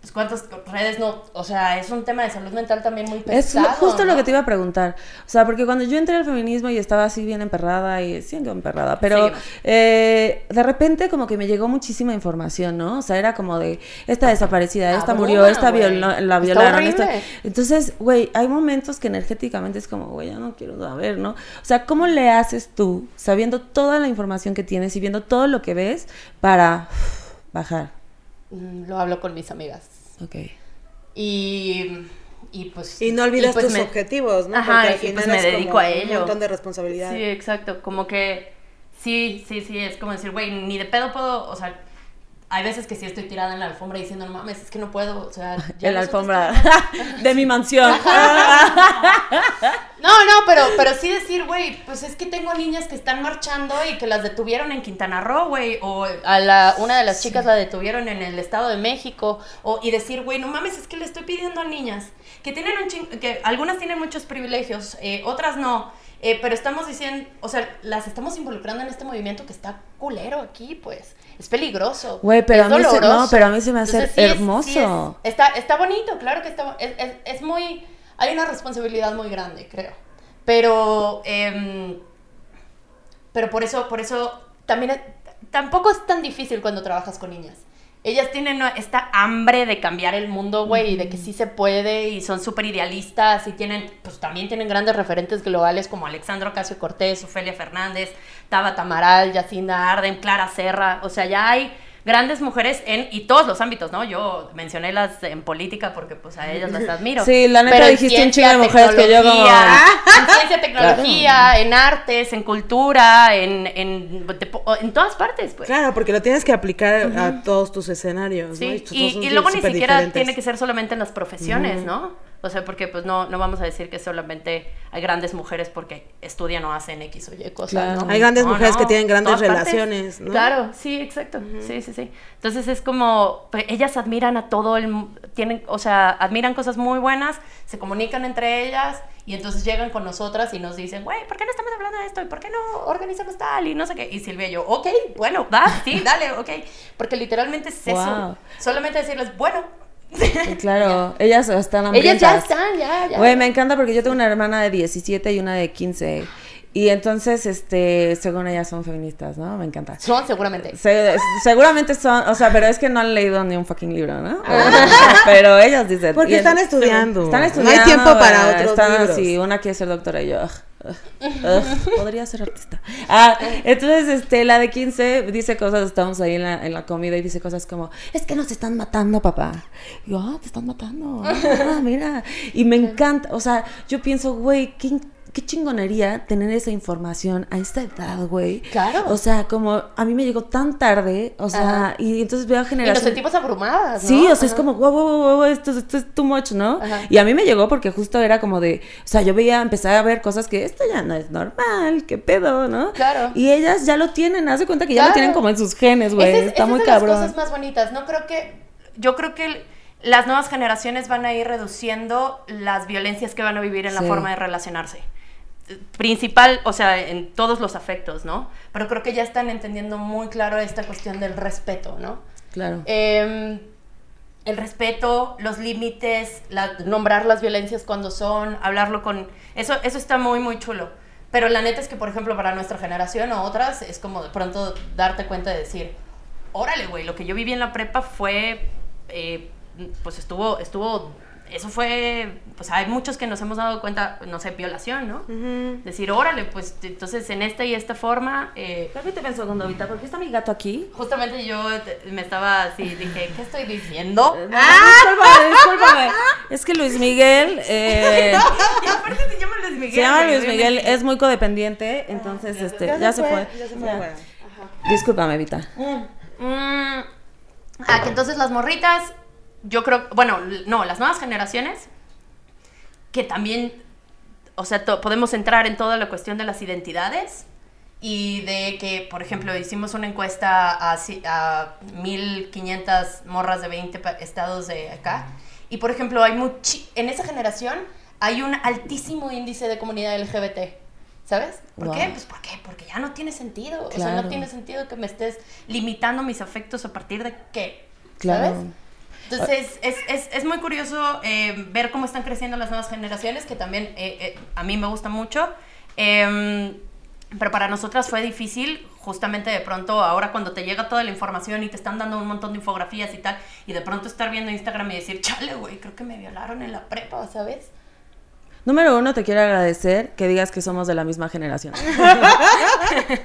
pues cuántas redes no... O sea, es un tema de salud mental también muy pesado. Es justo ¿no? lo que te iba a preguntar. O sea, porque cuando yo entré al feminismo y estaba así bien emperrada y siendo emperrada, pero sí. eh, de repente como que me llegó muchísima información, ¿no? O sea, era como de, esta desaparecida, esta ah, murió, buena, esta violó, la violaron. Esta... Entonces, güey, hay momentos que energéticamente es como, güey, ya no quiero a ver, ¿no? O sea, ¿cómo le haces tú, sabiendo toda la información que tienes y viendo todo lo que ves, para uh, bajar? Lo hablo con mis amigas. Ok. Y, y pues... Y no olvidas y pues tus me... objetivos, ¿no? Ajá, porque al final y pues me dedico como a ello. Un montón de responsabilidad. Sí, exacto. Como que, sí, sí, sí, es como decir, güey, ni de pedo puedo, o sea... Hay veces que sí estoy tirada en la alfombra diciendo, no mames, es que no puedo, o sea... En la alfombra estamos... de mi mansión. No, no, pero, pero sí decir, güey, pues es que tengo niñas que están marchando y que las detuvieron en Quintana Roo, güey, o a la, una de las chicas sí. la detuvieron en el Estado de México, o, y decir, güey, no mames, es que le estoy pidiendo a niñas que tienen un chingo, que algunas tienen muchos privilegios, eh, otras no, eh, pero estamos diciendo, o sea, las estamos involucrando en este movimiento que está culero aquí, pues... Es peligroso. Güey, pero, no, pero a mí se me hace Entonces, sí hermoso. Es, sí es. Está, está bonito, claro que está... Es, es, es muy... Hay una responsabilidad muy grande, creo. Pero... Eh, pero por eso... Por eso también es, tampoco es tan difícil cuando trabajas con niñas. Ellas tienen esta hambre de cambiar el mundo, güey, y mm. de que sí se puede, y son súper idealistas, y tienen, pues también tienen grandes referentes globales como Alexandria Ocasio-Cortez, Ofelia Fernández, Tabata Amaral, Jacinda Ardern, Clara Serra, o sea, ya hay grandes mujeres en, y todos los ámbitos, ¿no? Yo mencioné las en política porque, pues, a ellas las admiro. Sí, la neta dijiste un chingo de mujeres que yo como... En ciencia, tecnología, claro. en artes, en cultura, en, en, en todas partes, pues. Claro, porque lo tienes que aplicar uh-huh. a todos tus escenarios, sí. ¿no? Y, y, y, y luego ni siquiera diferentes. Tiene que ser solamente en las profesiones, uh-huh. ¿no? O sea, porque, pues, no, no vamos a decir que solamente hay grandes mujeres porque estudian o hacen X o Y cosas, claro. ¿no? Hay grandes no, mujeres no, que tienen grandes relaciones, partes. ¿no? Claro, sí, exacto, uh-huh. sí, sí, sí. Entonces, es como, pues, ellas admiran a todo el... tienen, o sea, admiran cosas muy buenas, se comunican entre ellas y entonces llegan con nosotras y nos dicen, güey, ¿por qué no estamos hablando de esto? ¿Y por qué no organizamos tal? Y no sé qué. Y Silvia y yo, ok, bueno, va, sí, dale, ok. Porque literalmente es wow. eso. Solamente decirles, bueno... Claro, ellas están hambrientas. Ellas ya están, ya, ya. Güey, me encanta porque yo tengo una hermana de diecisiete y una de quince Y entonces, este, según ellas son feministas, ¿no? Me encanta. Son, seguramente. Se, seguramente son, o sea, pero es que no han leído ni un fucking libro, ¿no? Pero ellas dicen... Porque están el, estudiando. Están estudiando. No hay tiempo para otros están, libros. Así, una quiere ser doctora y yo... Uh, uh, podría ser artista. Ah, entonces, este, la de quince dice cosas, estamos ahí en la, en la comida y dice cosas como, es que nos están matando, papá. Y yo, ah, te están matando. Ah, mira. Y me encanta, o sea, yo pienso, güey, qué Qué chingonería tener esa información a esta edad, güey. Claro. O sea, como a mí me llegó tan tarde, o sea, ajá, y entonces veo generaciones... Y nos sentimos abrumadas, ¿no? Sí, o sea, ajá, es como, wow, wow, wow, esto, esto es too much, ¿no? Ajá. Y a mí me llegó porque justo era como de... O sea, yo veía, empezaba a ver cosas que esto ya no es normal, qué pedo, ¿no? Claro. Y ellas ya lo tienen, haz de cuenta que ya, claro, lo tienen como en sus genes, güey. Es, está muy cabrón. Es de las cosas más bonitas, no creo que... Yo creo que... El... las nuevas generaciones van a ir reduciendo las violencias que van a vivir en, sí, la forma de relacionarse. Principal, o sea, en todos los afectos, ¿no? Pero creo que ya están entendiendo muy claro esta cuestión del respeto, ¿no? Claro. Eh, el respeto, los límites, la, nombrar las violencias cuando son, hablarlo con... Eso, eso está muy, muy chulo. Pero la neta es que, por ejemplo, para nuestra generación o otras, es como de pronto darte cuenta de decir, órale, güey, lo que yo viví en la prepa fue... Eh, pues estuvo, estuvo, eso fue, pues hay muchos que nos hemos dado cuenta, no sé, violación, ¿no? Uh-huh. Decir, órale, pues entonces en esta y esta forma... Eh, permíteme un segundo, Vita, ¿por qué está mi gato aquí? Justamente yo te, me estaba así, dije, ¿qué estoy diciendo? No, discúlpame, discúlpame. Es que Luis Miguel... Eh, no, y aparte se llama Luis Miguel. Se llama Luis Miguel, es muy codependiente, entonces ah, este, ya, ya se fue. fue. Ya se fue. Ya. Ajá. Discúlpame, Vita. Mm. Mm. Ah, que entonces las morritas... Yo creo, bueno, no, las nuevas generaciones, que también, o sea, to, podemos entrar en toda la cuestión de las identidades y de que, por ejemplo, hicimos una encuesta a, a mil quinientas morras de veinte estados de acá, y, por ejemplo, hay muchi- en esa generación hay un altísimo índice de comunidad L G B T. ¿Sabes? ¿Por wow. qué? Pues ¿por qué? Porque ya no tiene sentido. Claro. O sea, no tiene sentido que me estés limitando mis afectos a partir de qué. Claro. ¿Sabes? Entonces, es, es, es muy curioso eh, ver cómo están creciendo las nuevas generaciones, que también eh, eh, a mí me gusta mucho, eh, pero para nosotras fue difícil, justamente de pronto, ahora cuando te llega toda la información y te están dando un montón de infografías y tal, y de pronto estar viendo Instagram y decir, chale, güey, creo que me violaron en la prepa, ¿sabes? Número uno, te quiero agradecer que digas que somos de la misma generación.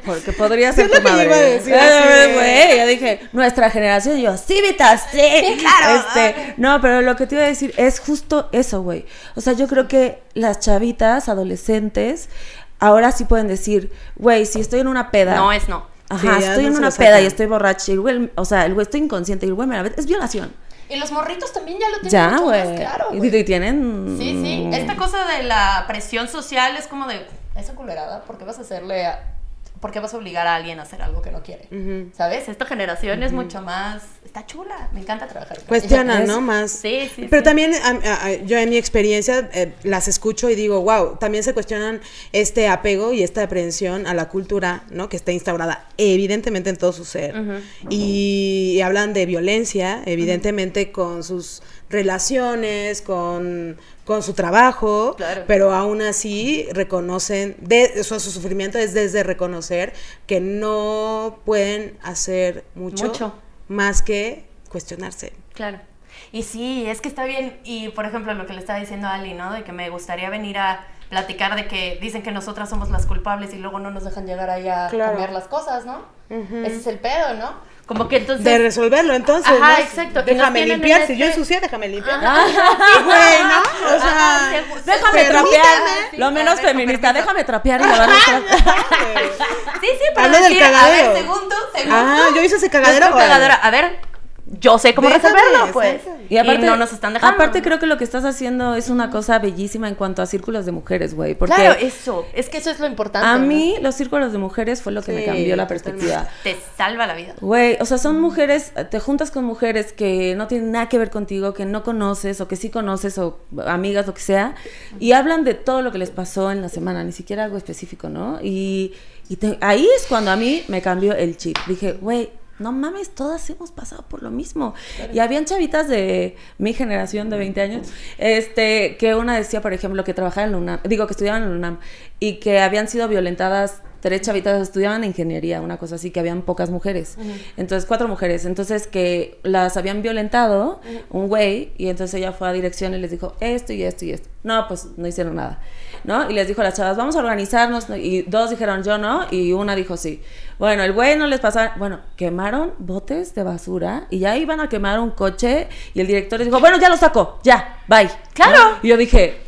Porque podría ser tu madre. Iba a decir, sí. Yo dije, nuestra generación. Y yo, sí, Vita, sí. sí claro. Este, no, pero lo que te iba a decir es justo eso, güey. O sea, yo creo que las chavitas, adolescentes, ahora sí pueden decir, güey, si estoy en una peda. No es no. Ajá, sí, estoy no en una peda y estoy borracha. Y el güey, o sea, el güey, estoy inconsciente. Y el güey, me la ve. Es violación. Y los morritos también ya lo tienen ya, mucho wey. más claro, güey. Y tienen... Sí, sí. Esta cosa de la presión social es como de... Esa culerada, ¿por qué vas a hacerle... A... ¿Por qué vas a obligar a alguien a hacer algo que no quiere? Uh-huh. ¿Sabes? Esta generación uh-huh. es mucho más... Está chula. Me encanta trabajar con cuestiona, ella. ¿No? Más... Sí, sí, Pero sí. también a, a, yo en mi experiencia eh, las escucho y digo, wow, también se cuestionan este apego y esta aprehensión a la cultura, ¿no? Que está instaurada evidentemente en todo su ser. Uh-huh. Y, y hablan de violencia, evidentemente, uh-huh. con sus relaciones, con... con su trabajo, claro. pero aún así reconocen, de, o sea, su sufrimiento es desde reconocer que no pueden hacer mucho, mucho más que cuestionarse. Claro, y sí, es que está bien, y por ejemplo lo que le estaba diciendo a Ali, ¿no? De que me gustaría venir a platicar de que dicen que nosotras somos las culpables y luego no nos dejan llegar ahí a claro. comer las cosas, ¿no? Uh-huh. Ese es el pedo, ¿no? Como que entonces... De resolverlo, entonces. Ajá, ¿no? exacto. Déjame limpiar. Si este... yo ensucié, déjame limpiar. Ajá, sí, güey, ¿no? O sea... Ajá, se, déjame se trapear. Sí, lo menos ver, feminista. Permiso. Déjame trapear y lavar los trapos. Sí, sí, pero... Habla del cagadero. A ver, segundo, segundo. Ah, yo hice ese cagadero. Yo cagadero. A ver... Yo sé cómo déjame, resolverlo, pues. Y, aparte, y no nos están dejando. Aparte, creo que lo que estás haciendo es una cosa bellísima en cuanto a círculos de mujeres, güey. Claro, eso. Es que eso es lo importante. A mí, ¿no? los círculos de mujeres fue lo que sí, me cambió la perspectiva. Te salva la vida. Güey, o sea, son mujeres, te juntas con mujeres que no tienen nada que ver contigo, que no conoces o que sí conoces o amigas, lo que sea, y hablan de todo lo que les pasó en la semana, ni siquiera algo específico, ¿no? Y, y te, ahí es cuando a mí me cambió el chip. Dije, güey, no mames, todas hemos pasado por lo mismo. Claro. Y habían chavitas de mi generación de veinte años, este, que una decía, por ejemplo, que trabajaba en la UNAM, digo, que estudiaban en la UNAM, y que habían sido violentadas, tres chavitas estudiaban ingeniería, una cosa así, que habían pocas mujeres. Uh-huh. Entonces, cuatro mujeres. Entonces, que las habían violentado, uh-huh, un güey, y entonces ella fue a dirección y les dijo esto y esto y esto. No, pues no hicieron nada, ¿no? Y les dijo a las chavas, vamos a organizarnos. Y dos dijeron yo no, y una dijo sí. Bueno, el güey no les pasaba. Bueno, quemaron botes de basura y ya iban a quemar un coche y el director les dijo, bueno, ya lo saco, ya, bye. Claro. ¿No? Y yo dije...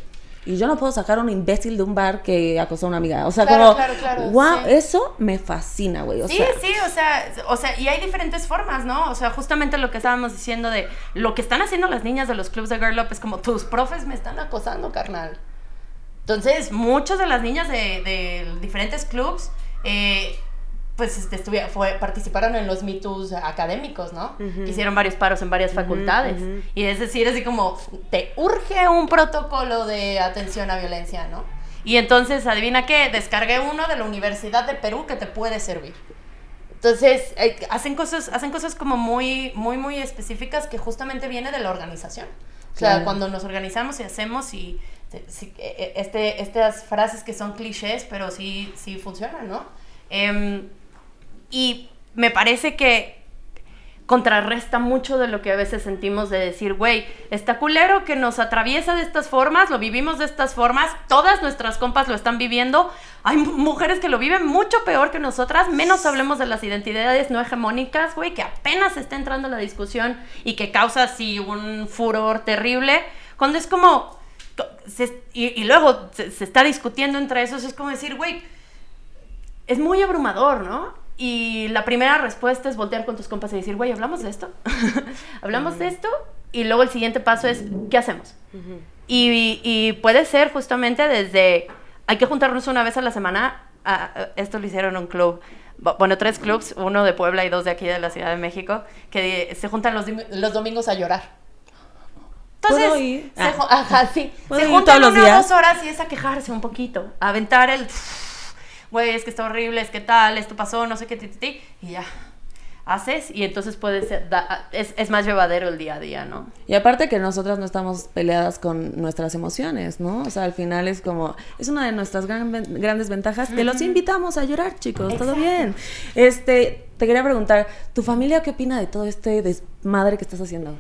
Y yo no puedo sacar a un imbécil de un bar que acosó a una amiga. O sea, claro, como, claro, claro, wow, sí, eso me fascina, güey. Sí, sea. sí, o sea, o sea, y hay diferentes formas, ¿no? O sea, justamente lo que estábamos diciendo de lo que están haciendo las niñas de los clubs de Girl Up es como, tus profes me están acosando, carnal. Entonces, muchas de las niñas de, de diferentes clubs, eh, pues este, fue, participaron en los Me Too's académicos, ¿no? Uh-huh. Hicieron varios paros en varias facultades. Uh-huh. Y es decir, así como, te urge un protocolo de atención a violencia, ¿no? Y entonces, ¿adivina qué? Descargué uno de la Universidad de Perú que te puede servir. Entonces, eh, hacen cosas, hacen cosas como muy, muy, muy específicas que justamente viene de la organización. O sea, claro, cuando nos organizamos y hacemos y... Si, este, estas frases que son clichés, pero sí, sí funcionan, ¿no? Eh, Y me parece que contrarresta mucho de lo que a veces sentimos de decir, güey, está culero que nos atraviesa de estas formas, lo vivimos de estas formas, todas nuestras compas lo están viviendo, hay mujeres que lo viven mucho peor que nosotras, menos hablemos de las identidades no hegemónicas, güey, que apenas está entrando la discusión y que causa así un furor terrible, cuando es como, se, y, y luego se, se está discutiendo entre esos, es como decir, güey, es muy abrumador, ¿no? Y la primera respuesta es voltear con tus compas y decir, güey, ¿hablamos de esto? ¿Hablamos uh-huh. de esto? Y luego el siguiente paso es, ¿qué hacemos? Uh-huh. y, y puede ser justamente desde, hay que juntarnos una vez a la semana, a, a, esto lo hicieron un club, bueno, tres clubs, uno de Puebla y dos de aquí de la Ciudad de México, que se juntan los, los domingos a llorar. Entonces, ¿puedo ir? Se, ah. ajá, sí. ¿Puedo se ir juntan todos los días? Dos horas y es a quejarse un poquito, a aventar el... güey, es que está horrible, es que tal, esto pasó, no sé qué, ti, ti, ti, y ya, haces, y entonces puede ser, da, es, es más llevadero el día a día, ¿no? Y aparte que nosotras no estamos peleadas con nuestras emociones, ¿no? O sea, al final es como, es una de nuestras gran, grandes ventajas, que los invitamos a llorar, chicos, todo bien. Este, te quería preguntar, ¿tu familia qué opina de todo este desmadre que estás haciendo?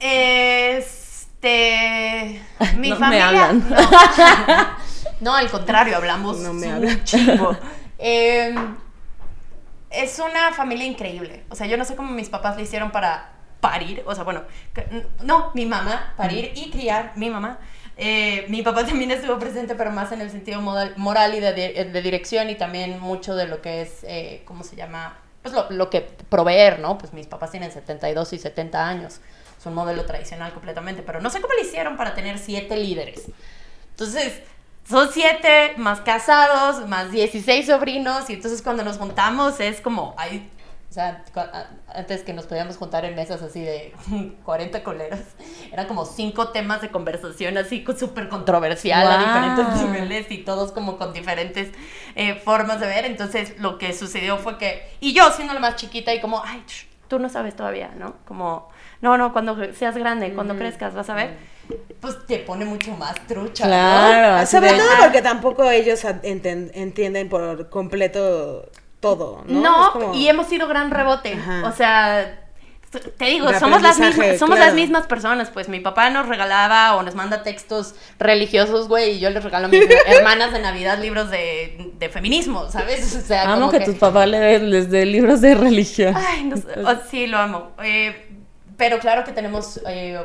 Este... Mi no familia... Me hablan. No. No, al contrario, hablamos no me un chingo. Eh, es una familia increíble. O sea, yo no sé cómo mis papás le hicieron para parir. O sea, bueno, no, mi mamá, parir y criar, mi mamá. Eh, mi papá también estuvo presente, pero más en el sentido modal, moral y de, de, de dirección y también mucho de lo que es, eh, ¿cómo se llama? Pues lo, lo que proveer, ¿no? Pues mis papás tienen setenta y dos y setenta años. Es un modelo tradicional completamente, pero no sé cómo le hicieron para tener siete líderes. Entonces... Son siete, más casados, más dieciséis sobrinos, y entonces cuando nos juntamos es como, ay, o sea, antes que nos podíamos juntar en mesas así de cuarenta coleros, eran como cinco temas de conversación así súper controversial, wow, a diferentes niveles y todos como con diferentes eh, formas de ver, entonces lo que sucedió fue que, y yo siendo la más chiquita y como, ay, sh, tú no sabes todavía, ¿no? Como... No, no, cuando seas grande, cuando mm. crezcas, vas a ver, pues te pone mucho más trucha. Claro, ¿no? Sobre todo porque tampoco ellos enten, entienden por completo todo, ¿no? No, como... y hemos sido gran rebote. Ajá. O sea, te digo, de somos las mismas, somos claro. las mismas personas, pues mi papá nos regalaba o nos manda textos religiosos, güey, y yo les regalo a mis hermanas de Navidad libros de, de feminismo, ¿sabes? O sea, amo como que, que tus papás les, les dé libros de religión. Ay, no sé, oh, sí, lo amo. Eh... Pero claro que tenemos eh,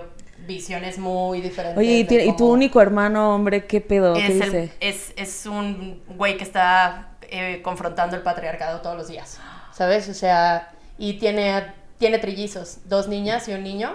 visiones muy diferentes. Oye, y, tiene, ¿y tu único hermano, hombre, qué pedo? ¿Qué es, dice? El, es, es un güey que está eh, confrontando el patriarcado todos los días, ¿sabes? O sea, y tiene, tiene trillizos, dos niñas y un niño,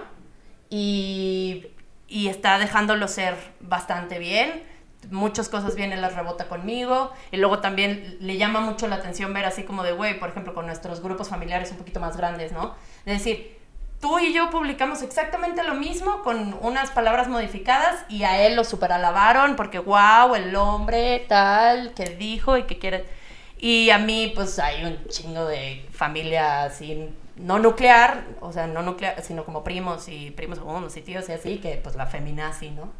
y, y está dejándolo ser bastante bien. Muchas cosas vienen, las rebota conmigo, y luego también le llama mucho la atención ver así como de, güey, por ejemplo, con nuestros grupos familiares un poquito más grandes, ¿no? Es decir... Tú y yo publicamos exactamente lo mismo con unas palabras modificadas y a él lo superalabaron porque, wow, el hombre tal que dijo y que quiere... Y a mí, pues, hay un chingo de familia así, no nuclear, o sea, no nuclear, sino como primos y primos segundos y tíos y así, que pues la feminazi, ¿no?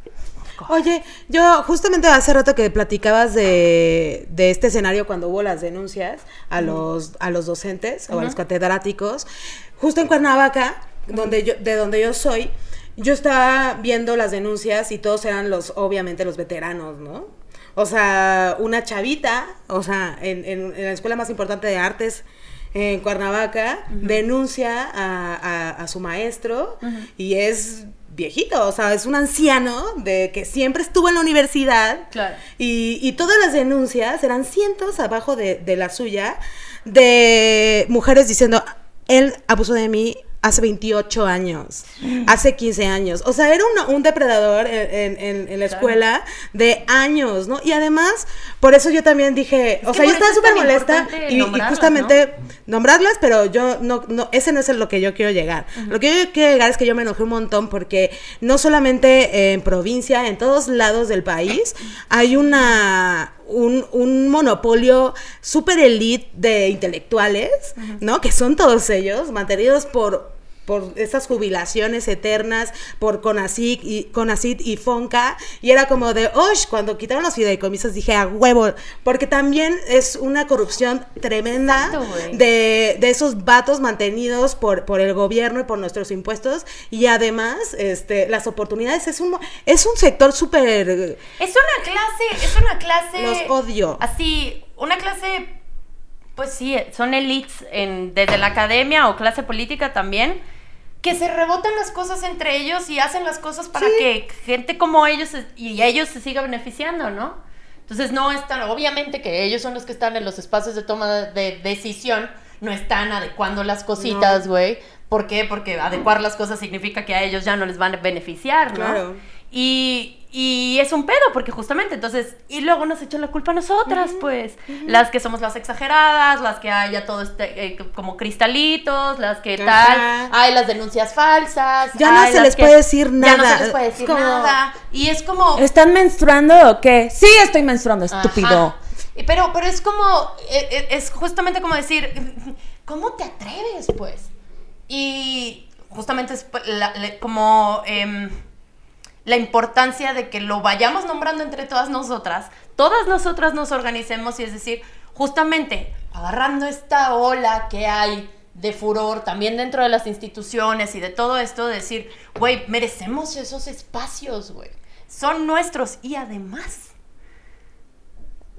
Oye, yo justamente hace rato que platicabas de, de este escenario cuando hubo las denuncias a los, a los docentes o uh-huh. a los catedráticos, justo en Cuernavaca, donde yo, de donde yo soy, yo estaba viendo las denuncias y todos eran los, obviamente, los veteranos, ¿no? O sea, una chavita, o sea, en, en, en la escuela más importante de artes en Cuernavaca, uh-huh. denuncia a, a, a su maestro uh-huh. y es viejito, o sea, es un anciano de que siempre estuvo en la universidad. Claro. Y, y todas las denuncias eran cientos abajo de, de la suya, de mujeres diciendo, él abusó de mí hace veintiocho años, hace quince años. O sea, era un, un depredador en, en, en la escuela de años, ¿no? Y además, por eso yo también dije, es o sea, yo estaba súper molesta y, y justamente ¿no? nombrarlas, pero yo no, no, ese no es lo que yo quiero llegar. Uh-huh. Lo que yo quiero llegar es que yo me enojé un montón porque no solamente en provincia, en todos lados del país, hay una... Un, un monopolio super elite de intelectuales, uh-huh. ¿no? Que son todos ellos, mantenidos por, por estas jubilaciones eternas, por Conacyt y, Conacyt y Fonca, y era como de, ¡osh! Cuando quitaron los fideicomisos dije, ¡a huevo! Porque también es una corrupción tremenda de, de esos vatos mantenidos por, por el gobierno y por nuestros impuestos, y además, este, las oportunidades, es un, es un sector súper... Es una clase, es una clase... Los odio. Así, una clase... Pues sí, son elites en, desde la academia o clase política también, que se rebotan las cosas entre ellos y hacen las cosas para sí. que gente como ellos se, y ellos se siga beneficiando, ¿no? Entonces no están, obviamente que ellos son los que están en los espacios de toma de decisión, no están adecuando las cositas, güey. No. ¿Por qué? Porque adecuar las cosas significa que a ellos ya no les van a beneficiar, ¿no? Claro. Y... Y es un pedo, porque justamente, entonces, y luego nos echan la culpa a nosotras, uh-huh, pues, uh-huh. las que somos las exageradas, las que hay ya todo este, eh, como cristalitos, las que uh-huh. tal, hay las denuncias falsas. Ya no se les que, puede decir nada. Ya no se les puede decir como, nada. Y es como... ¿Están menstruando o qué? Sí, estoy menstruando, estúpido. Uh-huh. Pero, pero es como, es, es justamente como decir, ¿cómo te atreves, pues? Y justamente es la, la, como... Eh, la importancia de que lo vayamos nombrando entre todas nosotras, todas nosotras nos organicemos, y es decir, justamente agarrando esta ola que hay de furor también dentro de las instituciones y de todo esto, decir, güey, merecemos esos espacios, güey, son nuestros, y además,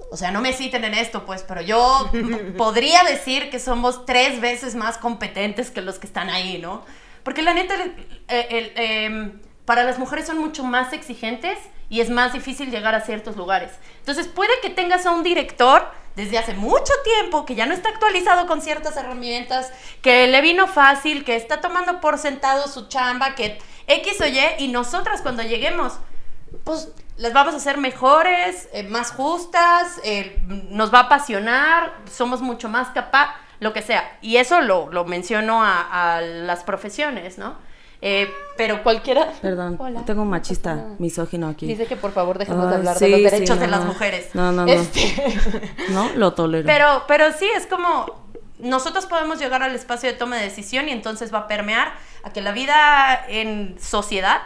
o sea, no me citen en esto, pues, pero yo podría decir que somos tres veces más competentes que los que están ahí, ¿no? Porque la neta, el... el, el, el para las mujeres son mucho más exigentes y es más difícil llegar a ciertos lugares. Entonces puede que tengas a un director desde hace mucho tiempo que ya no está actualizado con ciertas herramientas, que le vino fácil, que está tomando por sentado su chamba, que X o Y, y nosotras cuando lleguemos, pues las vamos a hacer mejores, eh, más justas, eh, nos va a apasionar, somos mucho más capaz, lo que sea. Y eso lo, lo menciono a, a las profesiones, ¿no? Eh, pero cualquiera... Perdón, hola. Tengo un machista no. misógino aquí. Dice que por favor dejemos ah, de hablar sí, de los derechos sí, no, de las mujeres. No, no, no. Este... No, lo tolero. Pero, pero sí, es como... Nosotros podemos llegar al espacio de toma de decisión y entonces va a permear a que la vida en sociedad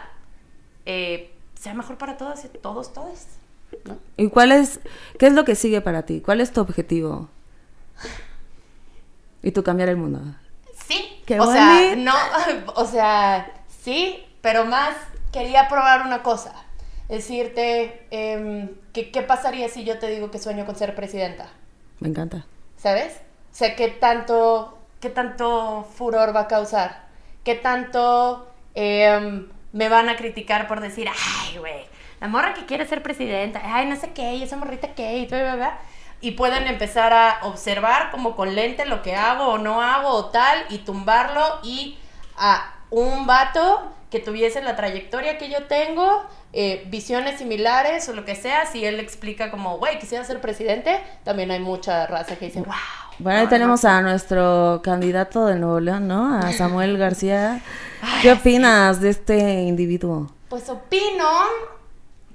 eh, sea mejor para todas y todos, todes. ¿No? ¿Y cuál es... ¿Qué es lo que sigue para ti? ¿Cuál es tu objetivo? Y tu cambiar el mundo. Sí, Qué o bonita. sea, no, o sea, sí, pero más quería probar una cosa, decirte, eh, que, ¿qué pasaría si yo te digo que sueño con ser presidenta? Me encanta. ¿Sabes? O sea, ¿qué tanto, qué tanto furor va a causar? ¿Qué tanto eh, me van a criticar por decir, ay, güey, la morra que quiere ser presidenta, ay, no sé qué, y esa morrita qué, y bla, bla, bla? Y pueden empezar a observar como con lente lo que hago o no hago o tal, y tumbarlo, y a un vato que tuviese la trayectoria que yo tengo, eh, visiones similares o lo que sea, si él explica como, güey, quisiera ser presidente, también hay mucha raza que dice, wow. Bueno, ahí no, tenemos no. a nuestro candidato de Nuevo León, ¿no? A Samuel García. Ay, ¿qué opinas sí. de este individuo? Pues opino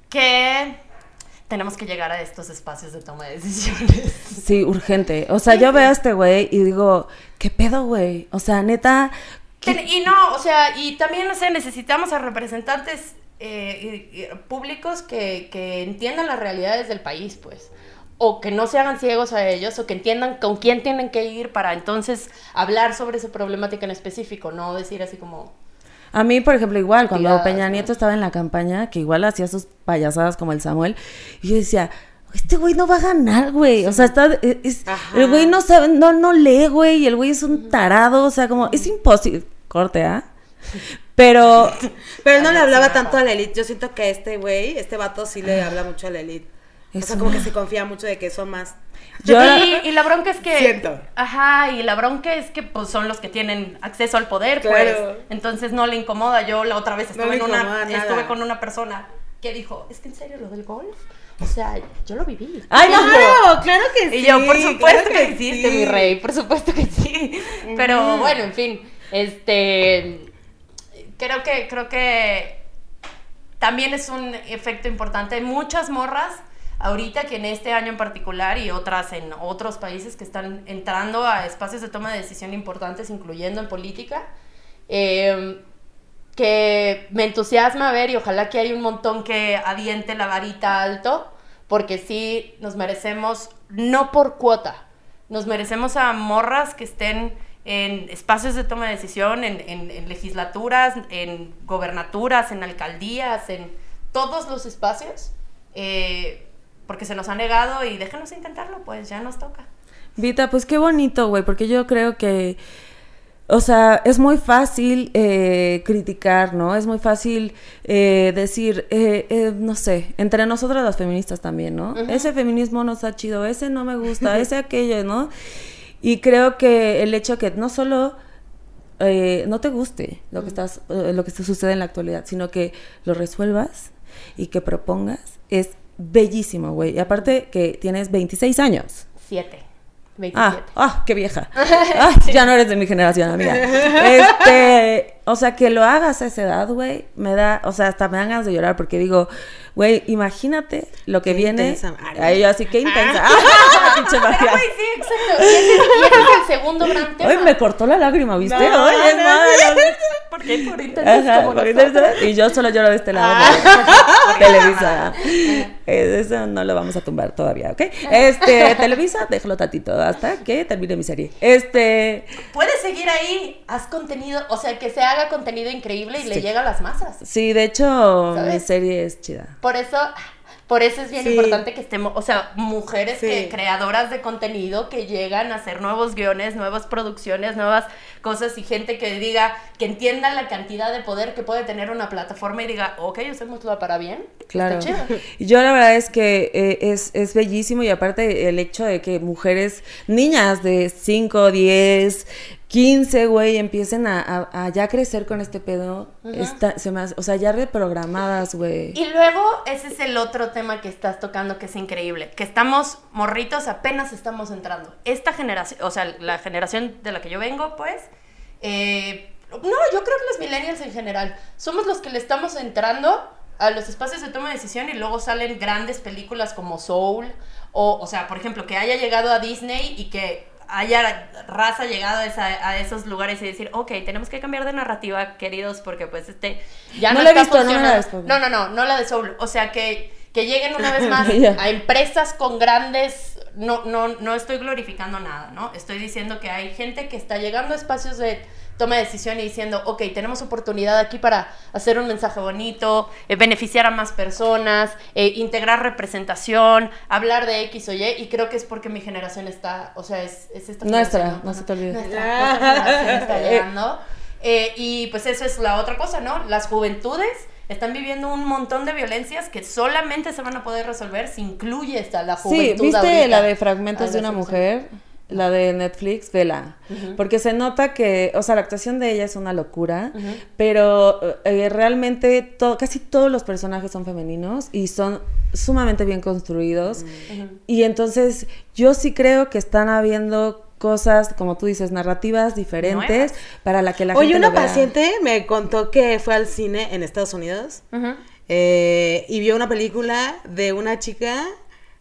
que... tenemos que llegar a estos espacios de toma de decisiones. Sí, urgente. O sea, yo veo a este güey y digo, ¿qué pedo, güey? O sea, neta... ¿qué? Y no, o sea, y también, o sea, necesitamos a representantes eh, públicos que, que entiendan las realidades del país, pues. O que no se hagan ciegos a ellos, o que entiendan con quién tienen que ir para entonces hablar sobre esa problemática en específico, no decir así como... A mí, por ejemplo, igual, cuando tiradas, Peña Nieto, ¿no?, estaba en la campaña, que igual hacía sus payasadas como el Samuel, y yo decía, este güey no va a ganar, güey, sí. O sea, está, es, el güey no sabe, no, no lee, güey, y el güey es un tarado, o sea, como, es imposible, corte, ¿ah? ¿eh? Pero, pero él no le hablaba tanto a la élite, yo siento que este güey, este vato sí le habla mucho a la élite. Eso. O sea, como que se confía mucho de que son más. Yo y, y la bronca es que... Siento. Ajá, y la bronca es que pues son los que tienen acceso al poder, claro, pues. Entonces no le incomoda. Yo la otra vez estuve, no en una, estuve con una persona que dijo, ¿es que en serio lo del golf? O sea, yo lo viví. ¡Ay, no! ¡Claro, claro que sí! Y yo, por supuesto claro que existe, sí, mi rey, por supuesto que sí. Mm. Pero bueno, en fin, este... Creo que, creo que también es un efecto importante. Muchas morras... Ahorita que en este año en particular y otras en otros países que están entrando a espacios de toma de decisión importantes, incluyendo en política, eh, que me entusiasma ver y ojalá que haya un montón que aviente la varita alto, porque sí nos merecemos, no por cuota, nos merecemos a morras que estén en espacios de toma de decisión, en, en, en legislaturas, en gobernaturas, en alcaldías, en todos los espacios, eh, porque se nos ha negado y déjenos intentarlo, pues ya nos toca. Vita, pues qué bonito, güey, porque yo creo que, o sea, es muy fácil eh, criticar, ¿no? Es muy fácil eh, decir, eh, eh, no sé, entre nosotras las feministas también, ¿no? Uh-huh. Ese feminismo no está chido, ese no me gusta, ese aquello, ¿no? Y creo que el hecho que no solo... Eh, no te guste lo que, estás, eh, lo que sucede en la actualidad, sino que lo resuelvas y que propongas es... Bellísimo, güey. Y aparte que tienes veintiséis años. Siete. veintisiete. Ah, ah, qué vieja. Ah, ya no eres de mi generación, amiga. Este, o sea, que lo hagas a esa edad, güey, me da, o sea, hasta me dan ganas de llorar porque digo, güey, imagínate lo que qué viene. Ahí yo así, qué intensa. Ah, ah, pinche magia. Pero, güey, sí, exacto. Y ese, y ese es el segundo gran tema. Hoy me cortó la lágrima, ¿viste? Hoy no, es no, malo. ¿Por qué? Por internet. Y yo solo lloro de este lado. Ah, de Televisa. Eso no lo vamos a tumbar todavía, ¿ok? Este, Televisa, déjalo tatito hasta que termine mi serie. Este... Puedes seguir ahí, haz contenido, o sea, que se haga contenido increíble y sí, le llega a las masas. Sí, de hecho, ¿sabes? Mi serie es chida. Por eso... Por eso es bien sí, importante que estemos, o sea, mujeres sí, que, creadoras de contenido que llegan a hacer nuevos guiones, nuevas producciones, nuevas cosas y gente que diga, que entienda la cantidad de poder que puede tener una plataforma y diga, ok, usemos todo para bien. Claro. Está chido. Yo la verdad es que eh, es, es bellísimo y aparte el hecho de que mujeres, niñas de cinco, diez, quince, güey, empiecen a, a, a ya crecer con este pedo, uh-huh, está, se me hace, o sea, ya reprogramadas, güey. Y luego, ese es el otro tema que estás tocando que es increíble, que estamos morritos, apenas estamos entrando. Esta generación, o sea, la generación de la que yo vengo, pues, eh, no, yo creo que los millennials en general, somos los que le estamos entrando a los espacios de toma de decisión y luego salen grandes películas como Soul, o, o sea, por ejemplo, que haya llegado a Disney y que... haya raza llegado a, esa, a esos lugares y decir, ok, tenemos que cambiar de narrativa, queridos, porque pues este ya no, no la he visto, no la he visto. No, no, no, no la de Soul, o sea que, que lleguen una vez más a empresas con grandes, no, no, no estoy glorificando nada, ¿no? Estoy diciendo que hay gente que está llegando a espacios de toma de decisión y diciendo, ok, tenemos oportunidad aquí para hacer un mensaje bonito, eh, beneficiar a más personas, eh, integrar representación, hablar de X o Y, y creo que es porque mi generación está, o sea, es, es esta nuestra, no, no se te olvide. Nuestra, nuestra está llegando. Eh, y pues eso es la otra cosa, ¿no? Las juventudes están viviendo un montón de violencias que solamente se van a poder resolver si incluyes a la juventud. Sí, ¿viste ahorita la de Fragmentos de una mujer? La de Netflix, vela, uh-huh, porque se nota que, o sea, la actuación de ella es una locura, uh-huh, pero eh, realmente todo, casi todos los personajes son femeninos y son sumamente bien construidos, uh-huh, y entonces yo sí creo que están habiendo cosas, como tú dices, narrativas diferentes, ¿no?, para la que la Oye, gente Oye, una paciente me contó que fue al cine en Estados Unidos, uh-huh, eh, y vio una película de una chica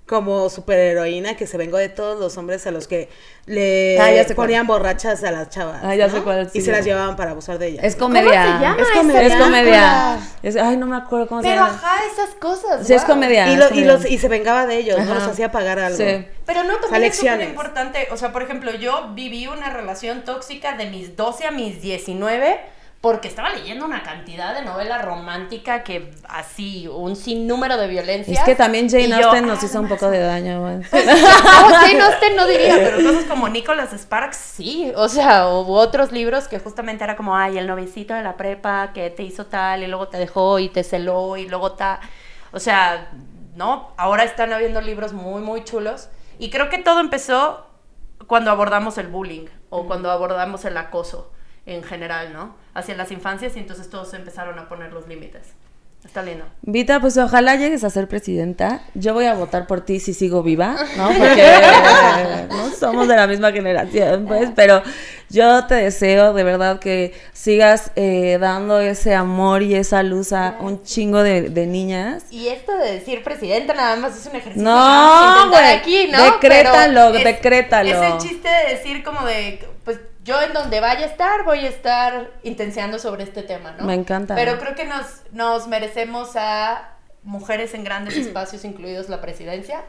como superheroína que se vengó de todos los hombres a los que le ah, ya ponían cuál. borrachas a las chavas. Ah, ya ¿no? sé cuál, sí, y se las llevaban para abusar de ellas. Es comedia. ¿Cómo se llama? Es comedia. Es, ay, no me acuerdo cómo Pero se llama. Pero ajá, esas cosas. Sí, wow. es comedia. Y, lo, es comedia. Y, los, y se vengaba de ellos, ajá. no los hacía pagar algo. Sí. Pero no, también es súper importante. O sea, por ejemplo, yo viví una relación tóxica de mis doce a mis diecinueve porque estaba leyendo una cantidad de novela romántica que así, un sinnúmero de violencia. Es que también Jane Austen nos hizo un poco de daño. Pues, no, Jane Austen no diría, pero cosas como Nicholas Sparks, sí. O sea, hubo otros libros que justamente era como, ay, el novicito de la prepa que te hizo tal y luego te dejó y te celó y luego tal. O sea, ¿no? Ahora están habiendo libros muy, muy chulos. Y creo que todo empezó cuando abordamos el bullying o mm. cuando abordamos el acoso en general, ¿no? Hacia las infancias, y entonces todos empezaron a poner los límites. Está lindo. Vita, pues ojalá llegues a ser presidenta. Yo voy a votar por ti si sigo viva, ¿no? Porque no somos de la misma generación, pues, pero yo te deseo de verdad que sigas eh, dando ese amor y esa luz a un chingo de, de niñas. Y esto de decir presidenta nada más es un ejercicio. No, güey, aquí, ¿no? Decrétalo, pero es, decrétalo. Es el chiste de decir como de, pues, yo en donde vaya a estar, voy a estar intensiando sobre este tema, ¿no? Me encanta. Pero creo que nos, nos merecemos a mujeres en grandes espacios, incluidos la presidencia,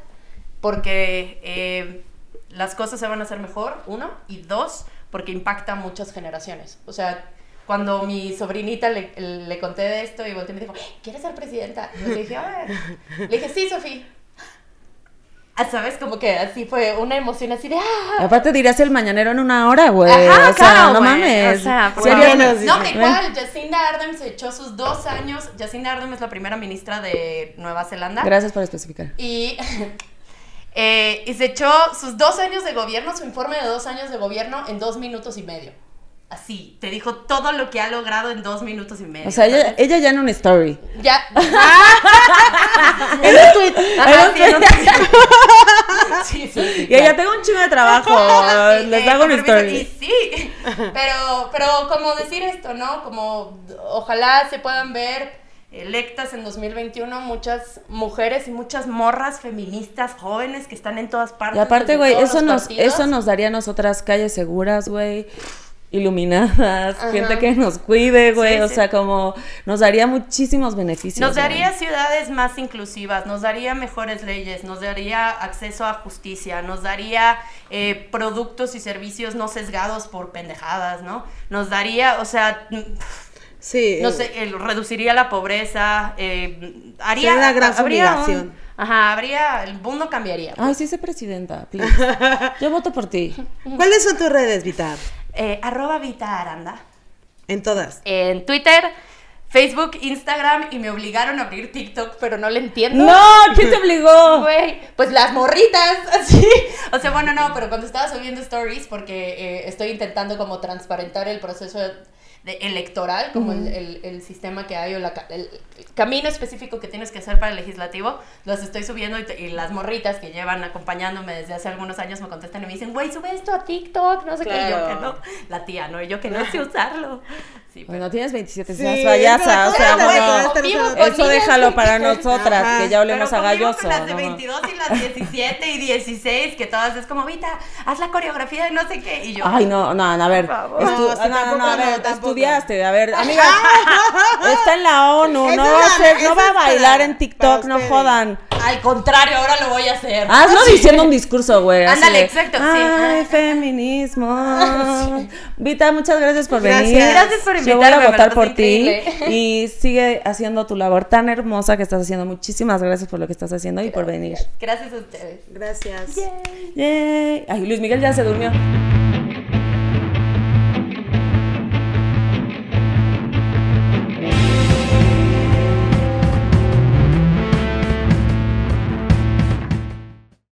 porque eh, las cosas se van a hacer mejor, uno, y dos, porque impacta a muchas generaciones. O sea, cuando mi sobrinita le, le conté de esto y volteé y me dijo, ¿quieres ser presidenta? Y le dije, a ver. Le dije, sí, Sofía. ¿Sabes? Como que así fue una emoción así de... ¡Ah! Aparte dirías el mañanero en una hora, güey. Ajá, o sea, claro, no wey. mames. O sea, pues, sí, bueno, no, que igual, Jacinda Ardern se echó sus dos años. Jacinda Ardern es la primera ministra de Nueva Zelanda. Gracias por especificar. Y, eh, y se echó sus dos años de gobierno, su informe de dos años de gobierno en dos minutos y medio. Así, te dijo todo lo que ha logrado en dos minutos y medio. O sea, ella, ella ya en una story. Ya. En un tweet. Ajá, sí, en un tweet. Sí, sí, sí, y claro. Ella, tengo un chingo de trabajo. Sí, les eh, hago una story. Y sí, pero, pero como decir esto, ¿no? Como ojalá se puedan ver electas en dos mil veintiuno muchas mujeres y muchas morras feministas jóvenes que están en todas partes. Y aparte, güey, eso nos partidos. eso nos daría a nosotras calles seguras, güey. Iluminadas, ajá. Gente que nos cuide, güey, sí, o sí. sea, como nos daría muchísimos beneficios. Nos daría güey. ciudades más inclusivas, nos daría mejores leyes, nos daría acceso a justicia, nos daría eh, productos y servicios no sesgados por pendejadas, ¿no? Nos daría, o sea... Sí. No sé, eh, reduciría la pobreza, eh, haría... Sería una gran sublevación. Un, ajá, habría... El mundo cambiaría. Pues. Ay, sí, sé presidenta, please. Yo voto por ti. ¿Cuáles son tus redes, Vita? Eh, arroba Vita Aranda. ¿En todas? En Twitter, Facebook, Instagram, y me obligaron a abrir TikTok, pero no le entiendo. ¡No! ¿Quién te obligó? Güey, pues las morritas, así. O sea, bueno, no, pero cuando estaba subiendo stories, porque eh, estoy intentando como transparentar el proceso de... De electoral, como uh-huh. el, el, el sistema que hay o la, el, el camino específico que tienes que hacer para el legislativo, los estoy subiendo y, te, y las morritas que llevan acompañándome desde hace algunos años me contestan y me dicen, güey, sube esto a TikTok, no sé claro. qué, yo que no, la tía, no, y yo que no sé usarlo. Sí, pero... Bueno, tienes veintisiete, seas sí, payasa, o sea, bueno, no, no, eso déjalo para nosotras, ajá. que ya hablemos a galloso. Pero las de veintidós y las diecisiete y dieciséis, que todas es como, Vita, haz la coreografía de no sé qué, y yo. Ay, no, no, a ver, no, no, no, no, a ver, tampoco. Estudiaste, a ver, amiga, está en la ONU, no va a hacer, no va a bailar en TikTok, no jodan. Al contrario, ahora lo voy a hacer. Hazlo sí. diciendo un discurso, güey. Ándale, exacto, sí. Ay, feminismo. Vita, muchas gracias por gracias. venir. Gracias por invitarme. Yo voy a votar por ti y sigue haciendo tu labor tan hermosa que estás haciendo. Muchísimas gracias por lo que estás haciendo gracias. y por venir. Gracias a ustedes. Gracias. Yay. Yay. Ay, Luis Miguel ya se durmió.